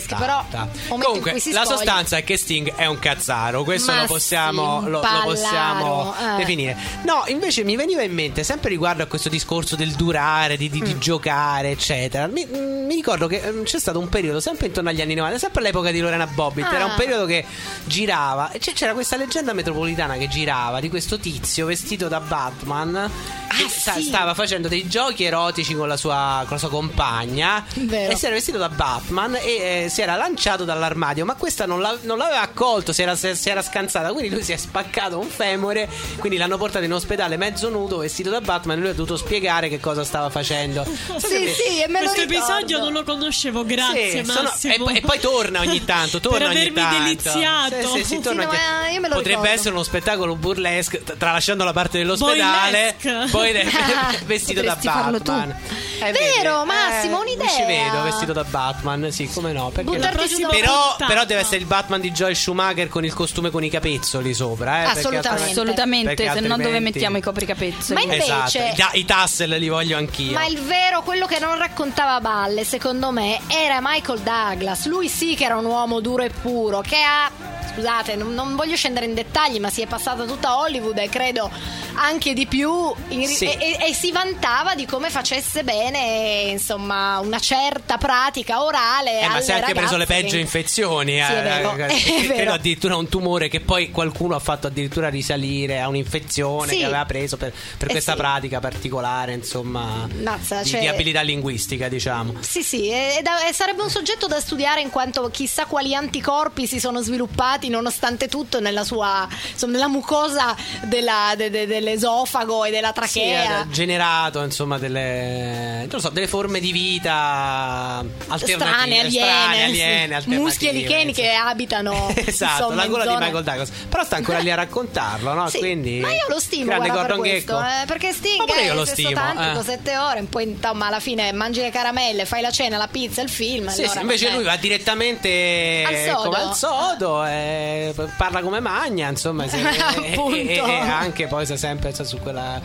burlesque, però comunque la sostanza è che Sting è un cazzaro. Questo lo possiamo, lo, lo possiamo eh. definire. No, invece mi veniva in mente, sempre riguardo a questo discorso del durare, di, di, mm. di giocare, eccetera, mi, mi ricordo che c'è stato un periodo, sempre intorno agli anni novanta, sempre all'epoca di Lorena Bobbitt, ah. era un periodo che girava, e c'era questa leggenda metropolitana che girava di questo tizio vestito da Batman ah, che sì. stava facendo dei giochi erotici con la sua, con la sua compagna. Vero. E si era vestito da Batman e eh, si era lanciato dall'armadio, ma questa non, la, non l'aveva accolto, si era, si era scansata, quindi lui si è spaccato un femore, quindi l'hanno portato in ospedale mezzo nudo, vestito da Batman, e lui ha dovuto spiegare che cosa stava facendo. Sì, sì, mi... sì, e me questo ricordo. Episodio non lo conoscevo, grazie. Sì, Massimo sono... e, e poi torna ogni tanto, torna per ogni tanto. deliziato. Sì, sì, sì, torna sì, ogni... no, io me lo potrebbe ricordo. Essere uno spettacolo burlesque, tralasciando la parte dell'ospedale, Boylesque. Poi vestito ah, da Batman. È vero, Massimo, eh, un'idea. Ci vedo vestito da Batman, sì, come no, perché la... però, però deve essere il Batman di Joel Schumacher con il costume con i capezzoli sopra, eh, assolutamente, perché assolutamente perché se altrimenti... no dove mettiamo i copricapezzoli? Ma invece esatto. I, ta- i tassel li voglio anch'io. Ma il vero, quello che non raccontava balle, secondo me, era Michael Douglas. Lui sì che era un uomo duro e puro, che ha, scusate, non, non voglio scendere in dettagli, ma si è passata tutta Hollywood e credo anche di più in... sì. e, e, e si vantava di come facesse bene, insomma, una certa pratica orale eh, ma si è anche preso le peggio che... infezioni sì, eh, è vero. Eh, è vero. Credo addirittura un tumore che poi qualcuno ha fatto addirittura risalire a un'infezione sì. che aveva preso per, per eh questa sì. pratica particolare, insomma, Mazza, di, cioè... di abilità linguistica, diciamo. Sì, sì, e, e da, e sarebbe un soggetto da studiare, in quanto chissà quali anticorpi si sono sviluppati nonostante tutto nella sua, insomma, nella mucosa della, de, de, dell'esofago e della trachea. Sì, generato, insomma, delle, non so, delle forme di vita strane, aliene, strane, aliene sì. muschi e licheni che abitano esatto, insomma, la gola zone... di Michael Douglas. Però sta ancora lì a raccontarlo, no? Sì, quindi, ma io lo stimo per questo, eh, perché Sting è lo stimo tanto, eh. sette ore, un po' insomma, alla fine mangi le caramelle, fai la cena, la pizza, il film, sì, allora, sì, invece vabbè. Lui va direttamente al sodo, come al sodo eh, parla come magna, insomma, sì, e, e, e anche poi sta sempre, cioè, su quella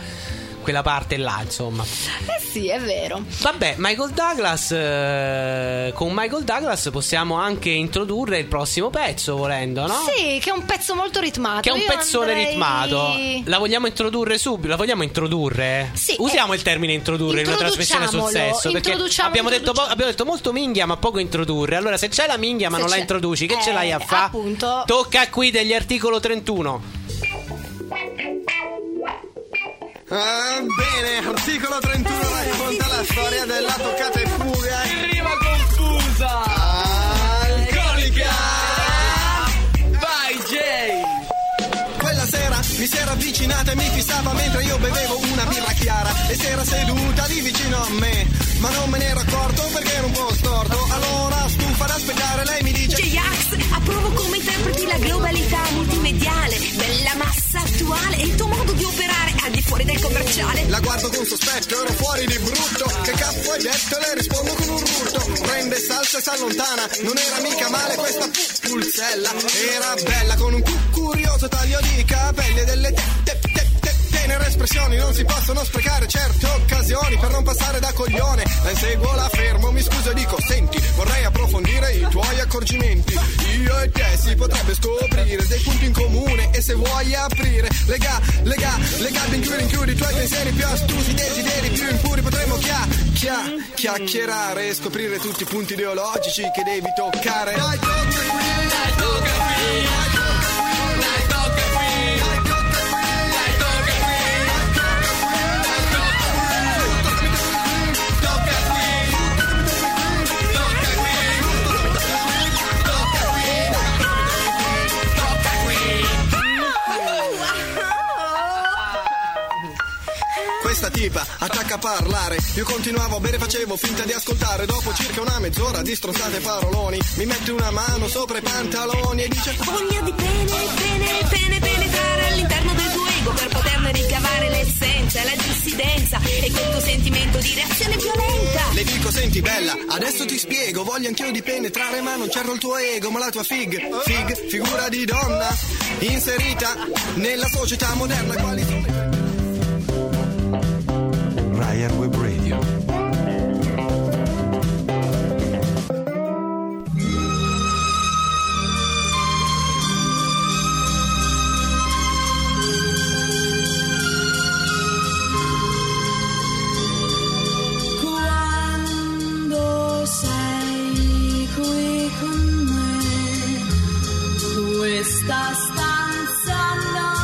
quella parte là, insomma. Eh sì, è vero. Vabbè, Michael Douglas, eh, con Michael Douglas possiamo anche introdurre il prossimo pezzo, volendo, no? Sì, che è un pezzo molto ritmato. Che è un Io pezzone andrei... ritmato. La vogliamo introdurre subito? La vogliamo introdurre? Sì. Usiamo eh, il termine introdurre in una trasmissione sul sesso, perché abbiamo detto, po- abbiamo detto molto minghia ma poco introdurre. Allora se c'è la minghia ma se non c'è. la introduci, che eh, ce l'hai a fa? Appunto. Tocca qui degli Articolo trentuno. Ah, bene, Articolo trentuno racconta la storia della toccata e fuga in rima confusa, alcolica. Vai Jay. Quella sera mi si era avvicinata e mi fissava mentre io bevevo una birra chiara, e si era seduta di vicino a me, ma non me ne ero accorto perché ero un po' storto. Allora, stufa di aspettare, lei mi dice: J-Ax, approvo come interpreti la globalità multimediale della massa attuale e il tuo modo di operare al di fuori del commerciale. La guardo con sospetto, ero fuori di brutto, che cazzo hai detto? Le rispondo con un urto. Prende salsa e s'allontana, non era mica male questa pulsella, era bella con un curioso taglio di capelli e delle tette te, te, te, tenere espressioni. Non si possono sprecare certe occasioni per non passare da coglione. La inseguo, la fermo, mi scuso e dico: senti, vorrei approfondire i tuoi accorgimenti. Io e te si potrebbe scoprire dei punti in comune, e se vuoi aprire lega, lega, lega, rinchiudi, rinchiudi i tuoi pensieri più astuti, desideri più impuri. Potremmo chia, chia, chiacchierare e scoprire tutti i punti ideologici che devi toccare. Dai, tocca qui, dai, tocca qui, dai, tocca qui, dai, tocca qui, dai, questa tipa attacca a parlare. Io continuavo a bere, facevo finta di ascoltare. Dopo circa una mezz'ora di stronzate paroloni, mi mette una mano sopra i pantaloni e dice: voglia di pene, pene, pene, penetrare all'interno del tuo ego per poterne ricavare l'essenza, la dissidenza e quel tuo sentimento di reazione violenta. Le dico: senti bella, adesso ti spiego, voglio anch'io di penetrare ma non c'ero il tuo ego, ma la tua fig, fig, figura di donna inserita nella società moderna. Quali sono... Web Radio. Quando sei qui con me, questa stanza no.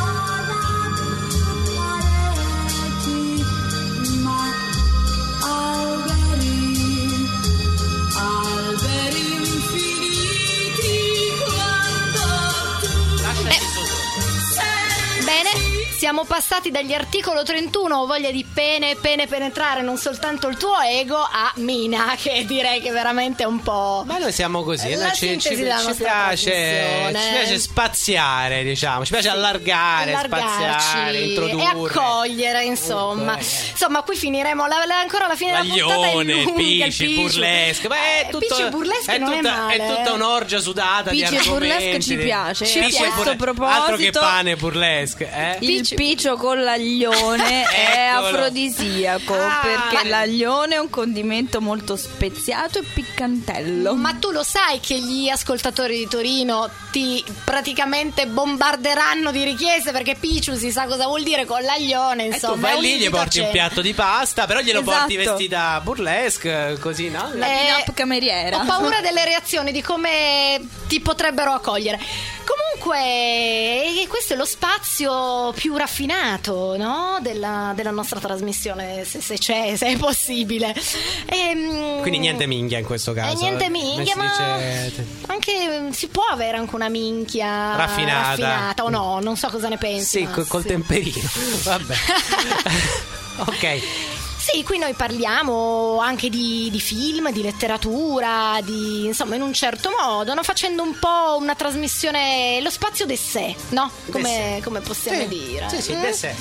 Siamo passati dagli Articolo trentuno, voglia di pene, pene, penetrare non soltanto il tuo ego, a Mina, che direi che veramente è un po'... Ma noi siamo così, la ci, sintesi ci, della ci piace, ci piace spaziare, diciamo, ci piace allargare, Allargarci, spaziare, introdurre e accogliere, insomma. Uh, insomma, qui finiremo la, la, ancora alla fine Maglione, della puntata è lunga, Pici, il burlesque, ma è tutto, Pici burlesque è tutta, non è male. È tutta un'orgia sudata Pici di argomenti. Pici burlesque ci piace, ci piace. A questo proposito... Altro che pane burlesque, eh? Il piccio con l'aglione è afrodisiaco, ah, perché l'aglione è un condimento molto speziato e piccantello. Ma tu lo sai che gli ascoltatori di Torino ti praticamente bombarderanno di richieste, perché piccio si sa cosa vuol dire con l'aglione, insomma. E tu vai lì, gli porti un piatto di pasta, però glielo esatto. porti vestita burlesque, così, no? La pin-up cameriera. Ho paura delle reazioni, di come ti potrebbero accogliere. Comunque questo è lo spazio più raffinato, no? della, della nostra trasmissione, se, se c'è, se è possibile. E, quindi niente minchia in questo caso. Niente minchia, ma, ma dice... anche si può avere anche una minchia raffinata, raffinata o no, non so cosa ne pensi. Sì, col, col sì. temperino. Vabbè. Ok. Sì, qui noi parliamo anche di, di film, di letteratura, di, insomma, in un certo modo, no? Facendo un po' una trasmissione, lo spazio de sé, no? Come, come possiamo sì. dire. Sì, sì, de sé.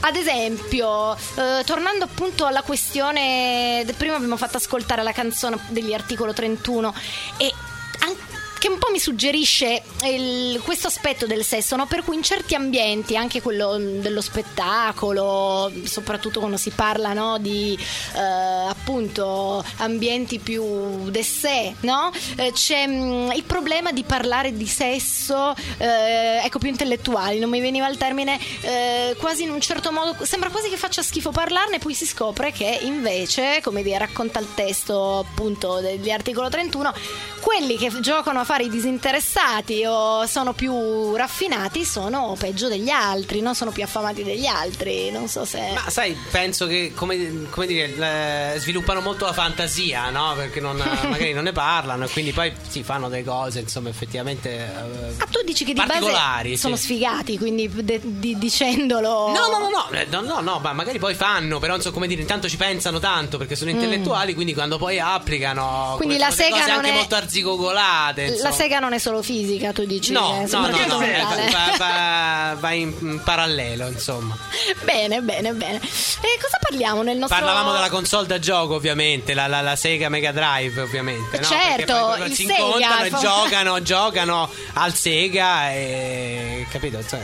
Ad esempio, eh, tornando appunto alla questione, prima abbiamo fatto ascoltare la canzone degli Articolo trentuno e anche che un po' mi suggerisce il, questo aspetto del sesso, no? Per cui in certi ambienti, anche quello dello spettacolo, soprattutto quando si parla, no, di eh, appunto ambienti più d'essè, no? Eh, c'è mh, il problema di parlare di sesso, eh, ecco, più intellettuali, non mi veniva il termine, eh, quasi in un certo modo, sembra quasi che faccia schifo parlarne, poi si scopre che invece, come dire, racconta il testo appunto degli Articolo trentuno, quelli che giocano a fare i disinteressati o sono più raffinati sono peggio degli altri, no? Sono più affamati degli altri, non so se... Ma sai, penso che, come, come dire, eh, sviluppano molto la fantasia, no? Perché non, magari non ne parlano e quindi poi si fanno delle cose, insomma, effettivamente eh, ah, tu dici che di base sono, sì, sfigati, quindi de- di- dicendolo... No, no, no, no, eh, no, no, no, ma magari poi fanno, però non so come dire, intanto ci pensano tanto perché sono intellettuali, mm. quindi quando poi applicano... Quindi la sega non anche è... molto arzigogolate, insomma. La sega non è solo fisica, tu dici? No, eh, no, no, no, va, va, va in parallelo, insomma. Bene, bene, bene. E cosa parliamo nel nostro... Parlavamo della console da gioco, ovviamente, la, la, la Sega Mega Drive, ovviamente. Certo, no? Il si Sega, incontrano e fa... giocano, giocano al Sega e... capito? Cioè,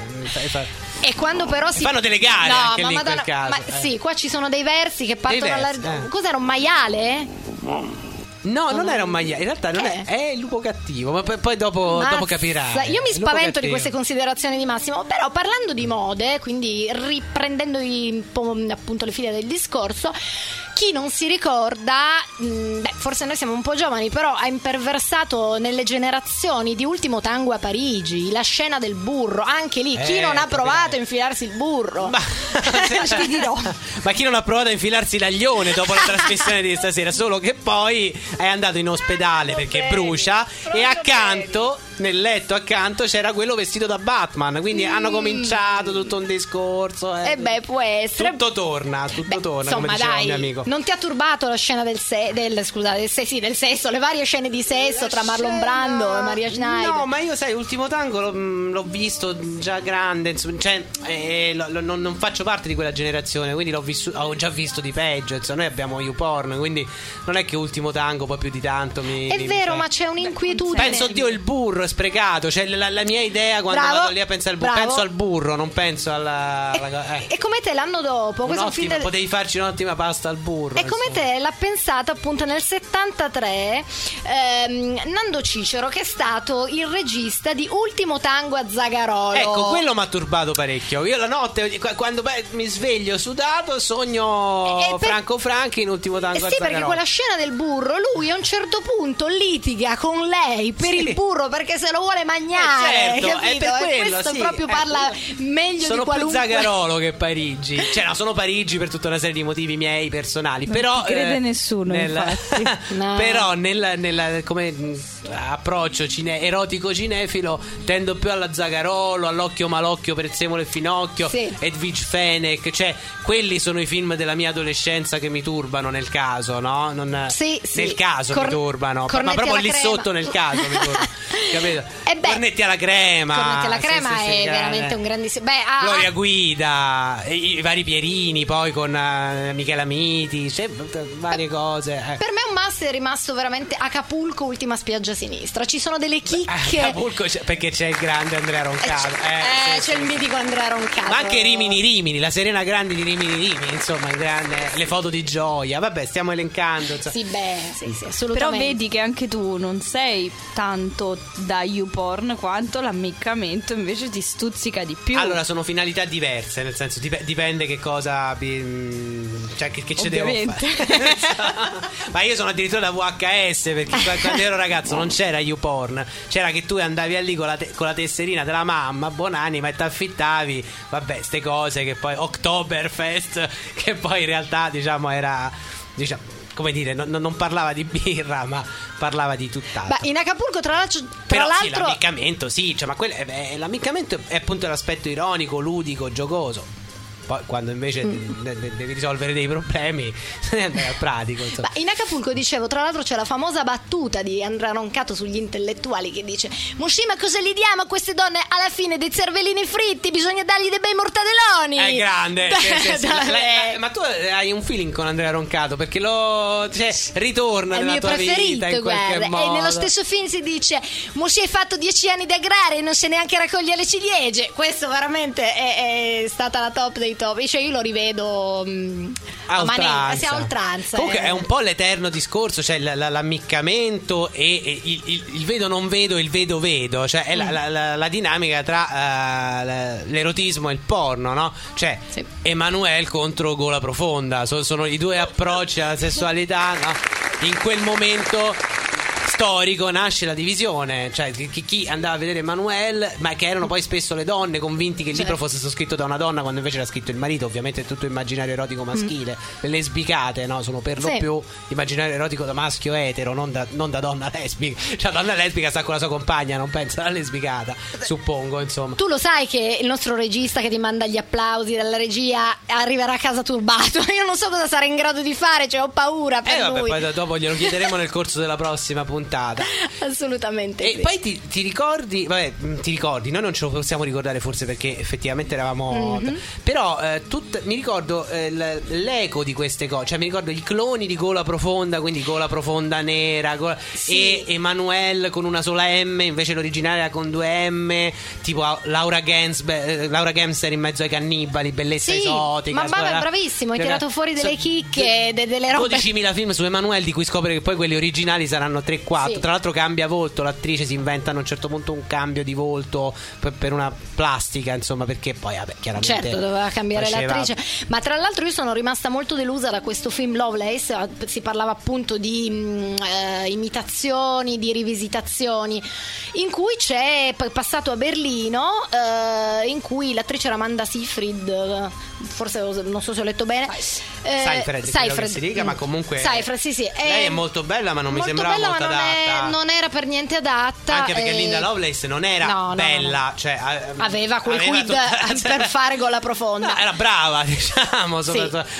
e quando però si... fanno delle gare, no, anche ma lì, Madonna, in quel caso. Ma eh. sì, qua ci sono dei versi che partono versi, alla... eh. Cos'era, un maiale? No, non era un maiale, in realtà non è, è il lupo cattivo, ma poi dopo, dopo capirai. Io mi spavento di queste considerazioni di Massimo, però parlando di mode, quindi riprendendo un po' appunto le file del discorso, chi non si ricorda, mh, beh, forse noi siamo un po' giovani, però ha imperversato nelle generazioni di Ultimo Tango a Parigi, la scena del burro, anche lì, eh, chi non ha provato a infilarsi il burro? Ma... ti dirò. Ma chi non ha provato a infilarsi l'aglione dopo la trasmissione di stasera, solo che poi... è andato in ospedale, ah, perché bene, brucia, e accanto, bene, nel letto accanto c'era quello vestito da Batman, quindi mm. hanno cominciato tutto un discorso, eh. E beh, può essere. Tutto torna, tutto beh, torna, insomma, come diceva dai, mio amico. Non ti ha turbato la scena del, se- del scusate, del, se- sì, del sesso, le varie scene di sesso la tra Marlon Brando scena... e Maria Schneider? No, ma io sai, Ultimo Tango l'ho, l'ho visto già grande, insomma, cioè, eh, lo, lo, non, non faccio parte di quella generazione, quindi l'ho visto, ho già visto di peggio, insomma, noi abbiamo YouPorn, quindi non è che Ultimo Tango poi più di tanto mi... È mi vero, mi ma c'è un'inquietudine. Penso, oddio, il burro è sprecato. Cioè la, la mia idea quando bravo, vado lì a pensare al burro, penso al burro, non penso alla... E, alla, eh. e come te l'anno dopo un ottima, del... potevi farci un'ottima pasta al burro. E insomma, come te l'ha pensata appunto nel settantatré ehm, Nando Cicero, che è stato il regista di Ultimo Tango a Zagarolo. Ecco, quello mi ha turbato parecchio. Io la notte, quando beh, mi sveglio sudato, sogno e, e per... Franco Franchi in Ultimo Tango eh, a sì, Zagarolo. Sì, perché quella scena del burro, lui a un certo punto litiga con lei per sì. il burro, perché se lo vuole mangiare, eh certo, capito? È per quello, e questo sì, proprio parla meglio sono di qualunque. Sono più Zagarolo che Parigi. Cioè no, sono Parigi per tutta una serie di motivi miei personali, non però ti crede eh, nessuno nella, infatti no. Però nel, nella, come approccio cine, erotico cinefilo tendo più alla Zagarolo, all'Occhio Malocchio, Prezzemolo e Finocchio, sì. Edwige Fenech, cioè quelli sono i film della mia adolescenza che mi turbano nel caso, no? Non, sì, sì. Nel caso Cor- mi turbano, ma proprio lì crema. Sotto nel caso mi turbano, capito? E beh, Cornetti alla crema, Cornetti alla crema sì, sì, è sì, veramente eh. un grandissimo beh, ah, Gloria Guida, i, i vari Pierini, poi con uh, Michela Miti, cioè, varie beh, cose eh. Per me un must è rimasto veramente Acapulco, Ultima spiaggia sinistra. Ci sono delle chicche beh, Acapulco c'è, perché c'è il grande Andrea Roncato, eh, c'è, eh, eh, sì, c'è sì, il mitico Andrea Roncato. Ma anche Rimini Rimini, la Serena Grande di Rimini Rimini, insomma il grande, le foto di Gioia, vabbè stiamo elencando insomma. Sì beh sì, sì, assolutamente. Però vedi che anche tu non sei tanto da YouPorn quanto l'ammiccamento invece ti stuzzica di più. Allora sono finalità diverse, nel senso dip- dipende che cosa cioè che, che ce devo fare. Ma io sono addirittura da V H S perché quando ero ragazzo non c'era YouPorn, c'era che tu andavi lì con la, te- con la tesserina della mamma buonanima e ti affittavi vabbè ste cose che poi Oktoberfest che poi in realtà diciamo era diciamo come dire, non, non parlava di birra, ma parlava di tutt'altro. Ma in Acapulco, tra l'altro, tra però l'altro... sì, l'ammiccamento, sì, cioè, ma quello è, è, l'ammiccamento è appunto l'aspetto ironico, ludico, giocoso. poi quando invece mm. de- de- devi risolvere dei problemi andare a pratico. Ma in Acapulco, dicevo, tra l'altro c'è la famosa battuta di Andrea Roncato sugli intellettuali che dice: Moshima, cosa gli diamo a queste donne? Alla fine dei cervellini fritti, bisogna dargli dei bei mortadelloni. È grande. Beh, sì, la, la, ma tu hai un feeling con Andrea Roncato perché lo, cioè, ritorna nella tua vita in qualche guarda. modo. E nello stesso film si dice: Moshi, hai fatto dieci anni di agraria e non se neanche raccoglie le ciliegie. Questo veramente è, è stata la top dei top. Cioè io lo rivedo mh, a oltranza. A oltranza comunque eh. È un po' l'eterno discorso, cioè l- l- l'ammiccamento e, e il, il, il vedo non vedo, il vedo vedo, cioè è mm. la, la, la, la dinamica tra uh, l'erotismo e il porno, no? Cioè sì. Emanuele contro Gola Profonda, so, sono i due approcci alla sessualità, no? In quel momento storico nasce la divisione, cioè chi, chi andava a vedere Emanuele, ma che erano poi spesso le donne, convinti che il libro fosse scritto da una donna quando invece era scritto il marito. Ovviamente è tutto immaginario erotico maschile, mm. le lesbicate, no? Sono per lo sì. più immaginario erotico da maschio etero, non da, non da donna lesbica. Cioè donna lesbica sta con la sua compagna, non pensa alla lesbicata, suppongo, insomma. Tu lo sai che il nostro regista che ti manda gli applausi dalla regia arriverà a casa turbato. Io non so cosa sarà in grado di fare, cioè ho paura per eh, vabbè, lui. Poi dopo glielo chiederemo nel corso della prossima puntata. Assolutamente. E sì. poi ti, ti ricordi, vabbè, ti ricordi, noi non ce lo possiamo ricordare forse perché effettivamente eravamo mm-hmm. però eh, tut, mi ricordo eh, l'eco di queste cose, cioè mi ricordo i cloni di Gola Profonda, quindi Gola Profonda nera, Gola, sì. e Emanuele con una sola M, invece l'originale era con due M, tipo Laura Gensbe- Laura Gemser in mezzo ai cannibali, bellezza sì, esotica. Ma vabbè, bravissimo, hai tirato fuori delle so, chicche de, delle robe. dodicimila film su Emanuele di cui scopre che poi quelli originali saranno tre. Sì. Tra l'altro cambia volto, l'attrice si inventa a un certo punto un cambio di volto per, per una plastica, insomma, perché poi vabbè, chiaramente certo doveva cambiare faceva... l'attrice. Ma tra l'altro io sono rimasta molto delusa da questo film Loveless, si parlava appunto di mh, imitazioni, di rivisitazioni, in cui c'è passato a Berlino eh, in cui l'attrice era Amanda Seyfried, forse non so se ho letto bene, eh, Seyfried, Seyfried. Si dica, mm. ma comunque Seyfried, sì, sì. Lei è molto bella ma non molto mi sembrava bella, molto adatta. Non, è, non era per niente adatta. Anche perché e... Linda Lovelace non era no, no, bella no, no. Cioè, aveva quel aveva quid tutta, cioè... per fare Gola Profonda, no, era brava, diciamo sì.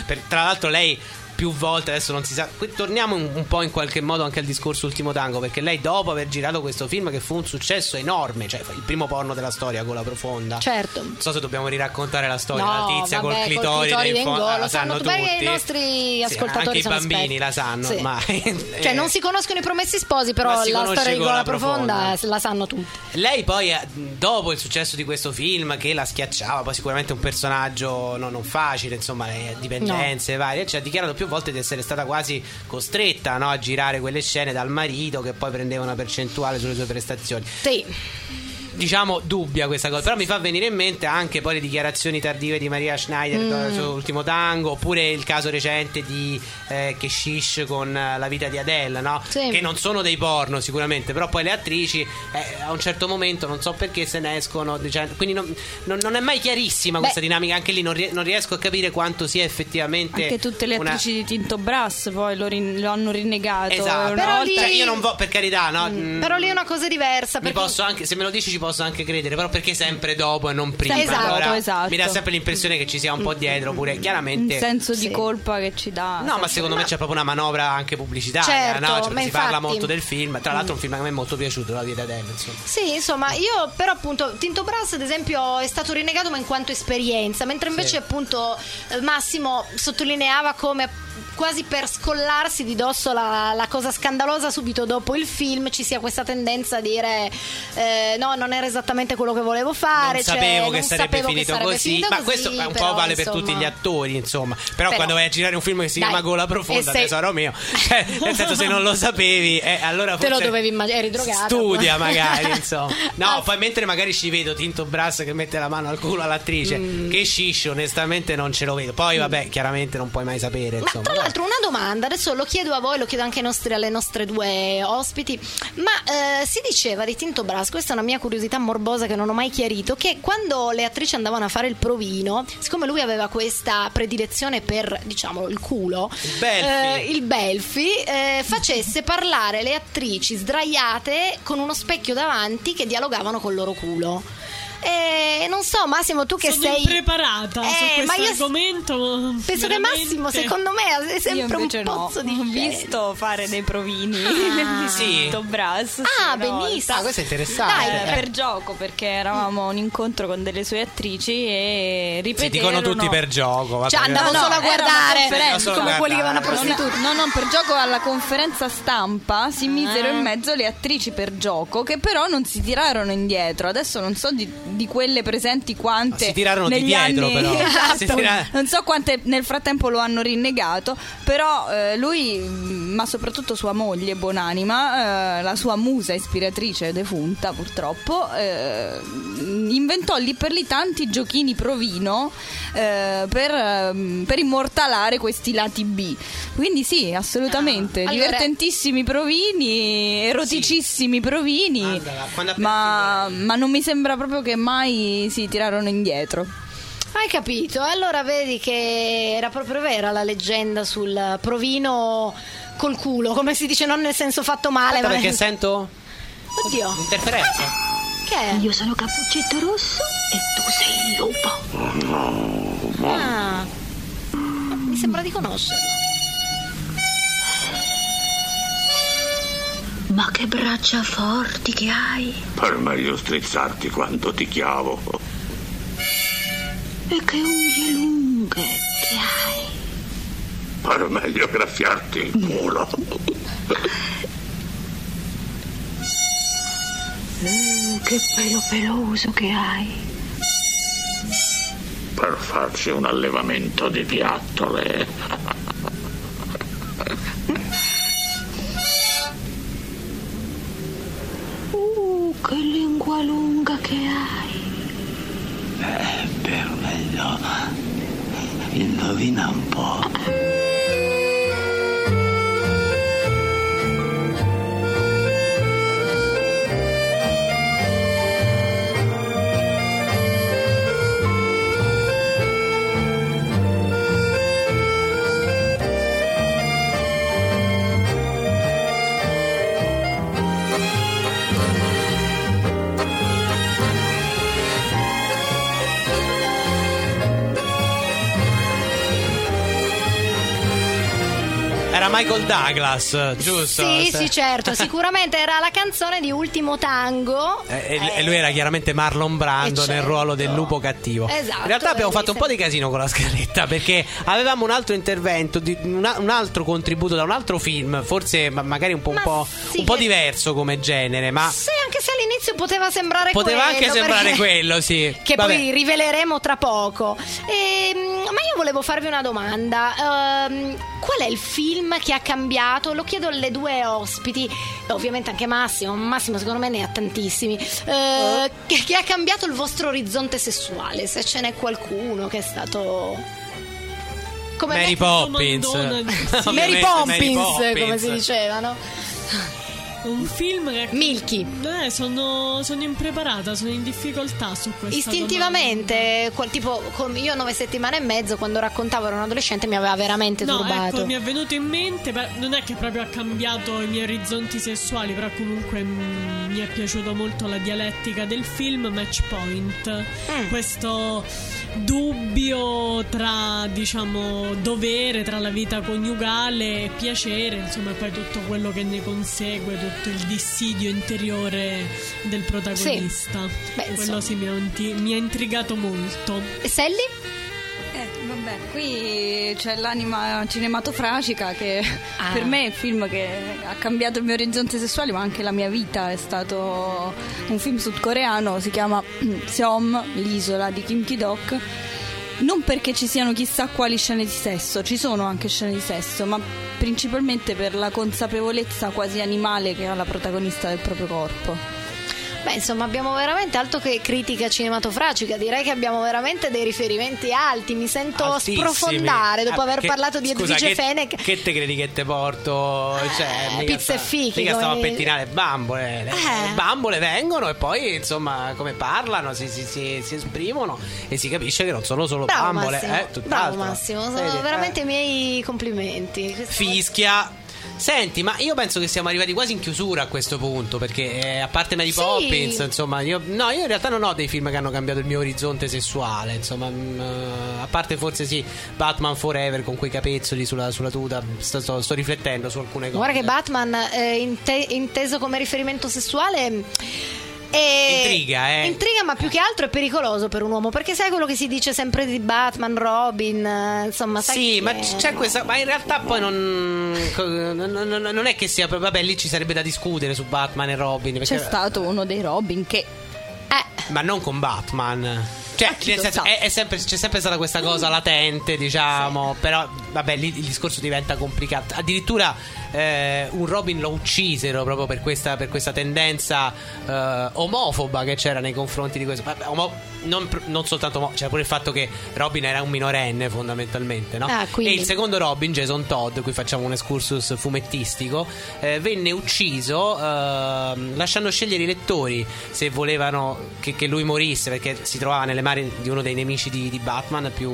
per, Tra l'altro lei più volte, adesso non si sa, torniamo un, un po' in qualche modo anche al discorso Ultimo Tango, perché lei dopo aver girato questo film che fu un successo enorme, cioè il primo porno della storia, Gola Profonda, certo, non so se dobbiamo riraccontare la storia, no, la tizia vabbè, col clitoride in fondo, la sanno, sanno tutti, i nostri ascoltatori sì, anche sono i bambini esperti. La sanno sì. ma, cioè eh, non si conoscono i Promessi Sposi, però la storia di Gola Profonda, profonda la sanno tutti. Lei poi dopo il successo di questo film che la schiacciava, poi sicuramente un personaggio no, non facile, insomma dipendenze no. varie, cioè ha dichiarato più volte di essere stata quasi costretta, no, a girare quelle scene dal marito che poi prendeva una percentuale sulle sue prestazioni. Sì. Diciamo dubbia questa cosa, però mi fa venire in mente anche poi le dichiarazioni tardive di Maria Schneider mm. su Ultimo Tango, oppure il caso recente di eh, Keshish con La vita di Adele, no? Sì. Che non sono dei porno sicuramente, però poi le attrici eh, a un certo momento non so perché se ne escono, diciamo, quindi non, non, non è mai chiarissima questa Beh. dinamica, anche lì non, ries- non riesco a capire quanto sia effettivamente. Anche tutte le attrici una... di Tinto Brass poi lo, rin- lo hanno rinnegato. Esatto, però volta... lì... cioè, io non vo- per carità, no? Mm. Però lì è una cosa diversa perché... mi posso anche, se me lo dici ci posso anche credere, però perché sempre dopo e non prima? Esatto, allora, esatto. Mi dà sempre l'impressione che ci sia un po' dietro, pure chiaramente un senso sì. di colpa che ci dà. No, ma secondo ma... me c'è proprio una manovra anche pubblicitaria, certo, no? Cioè, si infatti... parla molto del film. Tra l'altro, un film che a me è molto piaciuto, La vita d'Adele. Sì, insomma, io però appunto Tinto Brass, ad esempio, è stato rinnegato ma in quanto esperienza, mentre invece sì. appunto Massimo sottolineava come quasi per scollarsi di dosso la, la cosa scandalosa subito dopo il film ci sia questa tendenza a dire eh, no, non era esattamente quello che volevo fare, non cioè, sapevo che non sarebbe, sapevo finito, che sarebbe così. finito così. Ma questo un però, po' vale insomma... per tutti gli attori, insomma. Però, però quando vai a girare un film che si dai. chiama Gola Profonda, tesoro mio, cioè, nel senso, se non lo sapevi eh, allora forse te lo dovevi immaginare, eri drogato, studia magari, insomma. No, poi mentre magari ci vedo Tinto Brass che mette la mano al culo all'attrice mm. che scisce, onestamente non ce lo vedo. Poi mm. vabbè, chiaramente non puoi mai sapere, insomma. Ma tra l'altro una domanda, adesso lo chiedo a voi, lo chiedo anche ai nostri, alle nostre due ospiti, ma eh, si diceva di Tinto Brass, questa è una mia curiosità morbosa che non ho mai chiarito, che quando le attrici andavano a fare il provino, siccome lui aveva questa predilezione per, diciamo, il culo, il belfi, eh, il belfi eh, facesse parlare le attrici sdraiate con uno specchio davanti che dialogavano col loro culo. Eh, non so, Massimo, tu che Sono sei impreparata eh, su questo ma io argomento. Penso veramente... che Massimo, secondo me, è sempre un pozzo no. di ho visto fare dei provini ah. di Tinto Brass. Ah, benissimo. Ah, questo è interessante. Dai, eh. per gioco, perché eravamo a un incontro con delle sue attrici e ripeterono. Si dicono tutti per gioco. Vabbè. Cioè, andavo no, solo no, a guardare, solo come quelli che vanno a prostitute. No, no, per gioco alla conferenza stampa si misero ah. in mezzo le attrici per gioco, che però non si tirarono indietro. Adesso non so di di quelle presenti quante si tirarono di dietro anni... però esatto. si tira... non so quante nel frattempo lo hanno rinnegato, però eh, lui, ma soprattutto sua moglie Bonanima, eh, la sua musa ispiratrice defunta purtroppo, eh, inventò lì per lì tanti giochini provino eh, per, per immortalare questi lati B, quindi sì, assolutamente ah, allora... divertentissimi provini, eroticissimi sì. provini Andala, ma, ma non mi sembra proprio che mai si tirarono indietro. Hai capito? Allora vedi che era proprio vera la leggenda sul provino col culo, come si dice, non nel senso fatto male. Aspetta, ma perché nel... sento oddio interferenza. Che è? Io sono Cappuccetto Rosso e tu sei il lupo. Ah, mi sembra di conoscerlo. Ma che braccia forti che hai! Per meglio strizzarti quando ti chiavo. E che unghie lunghe che hai! Per meglio graffiarti il culo. Mm, che pelo peloso che hai! Per farci un allevamento di piattole. Che lingua lunga che hai! Eh, bello, indovina un po'. Michael Douglas, giusto? Sì, sì, certo. Sicuramente era la canzone di Ultimo Tango. E, e eh. lui era chiaramente Marlon Brando certo. nel ruolo del lupo cattivo. Esatto. In realtà abbiamo fatto un po' di casino con la scaletta, perché avevamo un altro intervento, di, una, un altro contributo da un altro film, forse magari un po', ma un po', sì, un po' diverso come genere. Ma sì, anche se all'inizio poteva sembrare poteva quello. Poteva anche sembrare quello, sì. Che Vabbè. poi riveleremo tra poco. E, ma io volevo farvi una domanda. Um, qual è il film che ha cambiato, lo chiedo alle due ospiti, ovviamente anche Massimo Massimo secondo me ne ha tantissimi, eh, che, che ha cambiato il vostro orizzonte sessuale, se ce n'è qualcuno che è stato come Mary me... Poppins sì. Mary Poppins come si diceva, no? Un film che... Milky eh, sono, sono impreparata, sono in difficoltà su questo. Istintivamente qual, tipo io nove settimane e mezzo quando raccontavo ero un adolescente, mi aveva veramente no, turbato. Ecco, mi è venuto in mente, non è che proprio ha cambiato i miei orizzonti sessuali, però comunque mh, mi è piaciuta molto la dialettica del film Match Point. mm. Questo dubbio tra, diciamo, dovere, tra la vita coniugale e piacere, insomma, poi tutto quello che ne consegue, tutto il dissidio interiore del protagonista. Sì. Beh, quello sì, mi ha, inti- mi ha intrigato molto. E Sally? Eh, vabbè, qui c'è l'anima cinematofragica che ah. per me è il film che ha cambiato il mio orizzonte sessuale, ma anche la mia vita. È stato un film sudcoreano, si chiama Seom, l'isola di Kim Ki-dok. Non perché ci siano chissà quali scene di sesso, ci sono anche scene di sesso, ma principalmente per la consapevolezza quasi animale che ha la protagonista del proprio corpo. Beh, insomma, abbiamo veramente, altro che critica cinematofragica, direi che abbiamo veramente dei riferimenti alti. Mi sento altissimi. Sprofondare dopo ah, aver che, parlato di Edvige Fenech. Che te credi che te porto? Cioè, eh, pizze e fichi. Mica stavo a pettinare bambole. Le, eh. le bambole vengono e poi, insomma, come parlano, si, si, si, si esprimono e si capisce che non sono solo Bravo bambole. Massimo. Eh, tutt'altro. Bravo Massimo, sono Vedi? veramente i eh. miei complimenti. Questa Fischia. Senti, ma io penso che siamo arrivati quasi in chiusura a questo punto, perché eh, a parte Mary sì. Poppins, insomma, io, no, io in realtà non ho dei film che hanno cambiato il mio orizzonte sessuale, insomma, mh, a parte forse sì Batman Forever con quei capezzoli sulla, sulla tuta, sto, sto, sto riflettendo su alcune cose. Guarda che Batman eh, inte- inteso come riferimento sessuale... E intriga, eh. Intriga, ma più che altro è pericoloso per un uomo, perché sai quello che si dice sempre di Batman, Robin, insomma, sai. Sì, ma c'è è... questa, ma in realtà poi non, non non è che sia, vabbè, lì ci sarebbe da discutere su Batman e Robin, perché... C'è stato uno dei Robin che eh. ma non con Batman. Cioè, nel senso, è, è sempre, c'è sempre stata questa cosa latente, diciamo, sì. Però vabbè, lì il discorso diventa complicato. Addirittura eh, un Robin lo uccisero proprio per questa, per questa tendenza eh, omofoba che c'era nei confronti di questo. Vabbè, omo, non, non soltanto omo, c'era pure il fatto che Robin era un minorenne fondamentalmente, no? Ah, quindi... E il secondo Robin, Jason Todd, qui facciamo un excursus fumettistico, eh, venne ucciso eh, lasciando scegliere i lettori se volevano che, che lui morisse, perché si trovava nelle mani di uno dei nemici di, di Batman più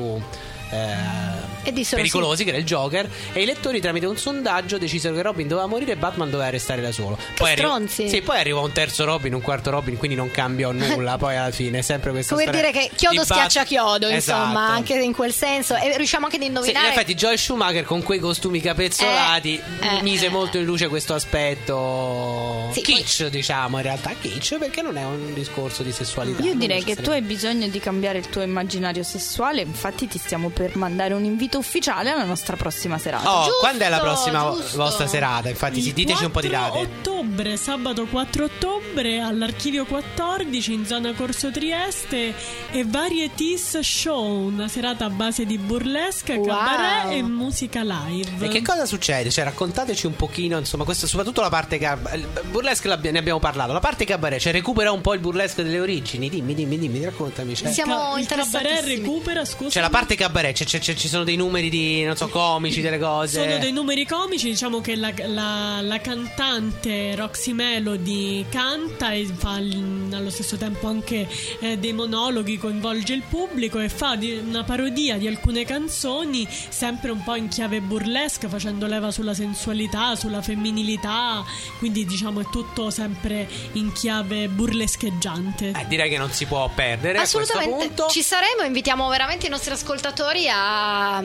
eh, pericolosi, che era il Joker. E i lettori tramite un sondaggio decisero che Robin doveva morire e Batman doveva restare da solo. Poi arriv- sì, poi arrivò un terzo Robin, un quarto Robin, quindi non cambiò nulla. Poi alla fine è sempre questa storia. Come dire che chiodo schiaccia Bat- chiodo, insomma, esatto. Anche in quel senso. E riusciamo anche ad indovinare. Sì, in effetti Joel Schumacher con quei costumi capezzolati eh, mise eh, molto in luce questo aspetto, sì, kitsch, poi... diciamo, in realtà kitsch, perché non è un discorso di sessualità. Io direi che tu hai bisogno di cambiare il tuo immaginario sessuale, infatti ti stiamo per mandare un invito ufficiale alla nostra prossima serata. Oh, giusto, quando è la prossima giusto. vostra serata? Infatti, sì, diteci un po' di date. ottobre, sabato quattro ottobre all'Archivio quattordici in zona Corso Trieste, e Varieties Show, una serata a base di burlesque, wow. cabaret e musica live. E che cosa succede? Cioè, raccontateci un pochino, insomma, questo, soprattutto la parte cab- burlesque ne abbiamo parlato, la parte cabaret, cioè recupera un po' il burlesque delle origini. Dimmi, dimmi, dimmi, raccontami. Cioè. Siamo Ca- il cabaret recupera, scusa. Cioè la parte cabaret C'è, c'è, c'è, ci sono dei numeri di, non so, comici, delle cose. Sono dei numeri comici, diciamo che la, la, la cantante Roxy Melody canta e fa allo stesso tempo anche eh, dei monologhi, coinvolge il pubblico e fa di, una parodia di alcune canzoni, sempre un po' in chiave burlesca, facendo leva sulla sensualità, sulla femminilità, quindi diciamo è tutto sempre in chiave burlescheggiante. Eh, direi che non si può perdere. Assolutamente, a questo punto ci saremo, invitiamo veramente i nostri ascoltatori a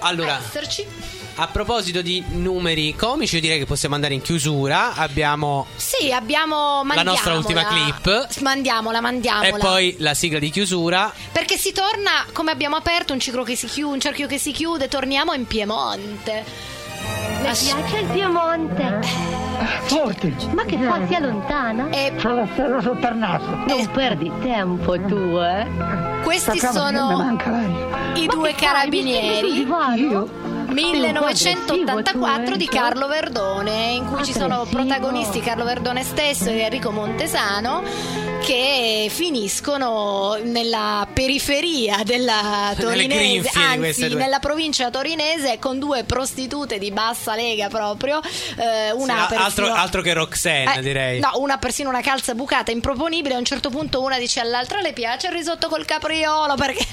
allora, esserci. A proposito di numeri comici, io direi che possiamo andare in chiusura. Abbiamo Sì, abbiamo la nostra ultima clip. Mandiamola, mandiamola. E poi la sigla di chiusura. Perché si torna, come abbiamo aperto, un ciclo che si chiude, un cerchio che si chiude, torniamo in Piemonte. Mi As- piace il Piemonte. Forti. Ma che fa sia lontana? E... C'è la stella sotto il naso. Non e... perdi tempo tu, eh. Questi Staccamo, sono manca, i Ma due carabinieri. millenovecentottantaquattro di Carlo Verdone, in cui ci sono protagonisti Carlo Verdone stesso e Enrico Montesano, che finiscono nella periferia della torinese, anzi nella provincia torinese, con due prostitute di bassa lega proprio, eh, una sì, persino, altro, altro che Roxanne eh, direi no, una persino una calza bucata improponibile. A un certo punto una dice all'altra le piace il risotto col capriolo, perché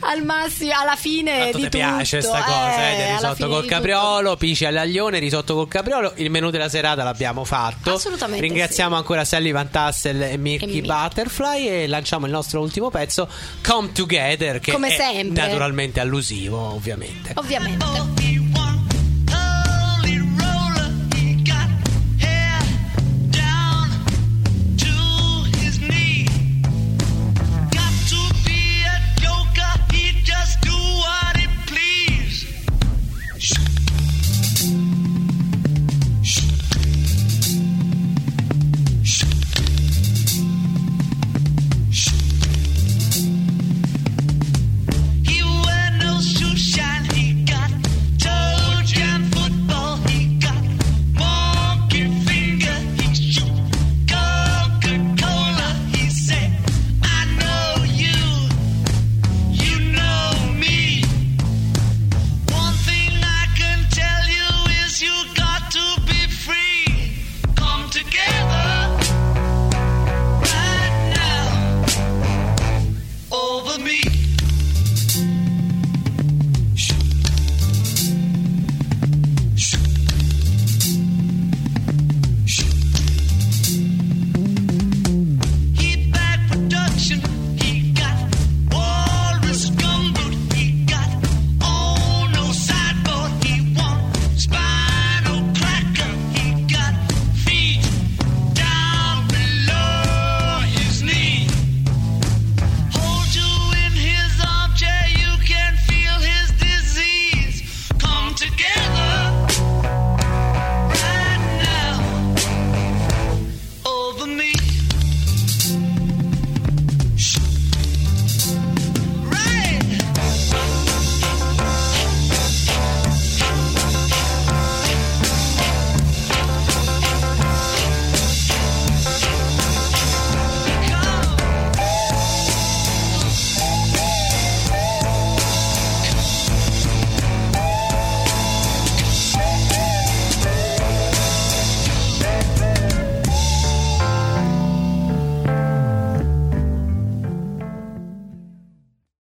al massimo alla fine Tanto di tutto ti piace sta cosa eh, eh, risotto col capriolo, pici all'aglione, risotto col capriolo. Il menù della serata l'abbiamo fatto. Assolutamente. Ringraziamo sì. ancora Sally Van Tassel e Milky Butterfly, e lanciamo il nostro ultimo pezzo, Come Together, che come è sempre naturalmente allusivo, ovviamente. Ovviamente.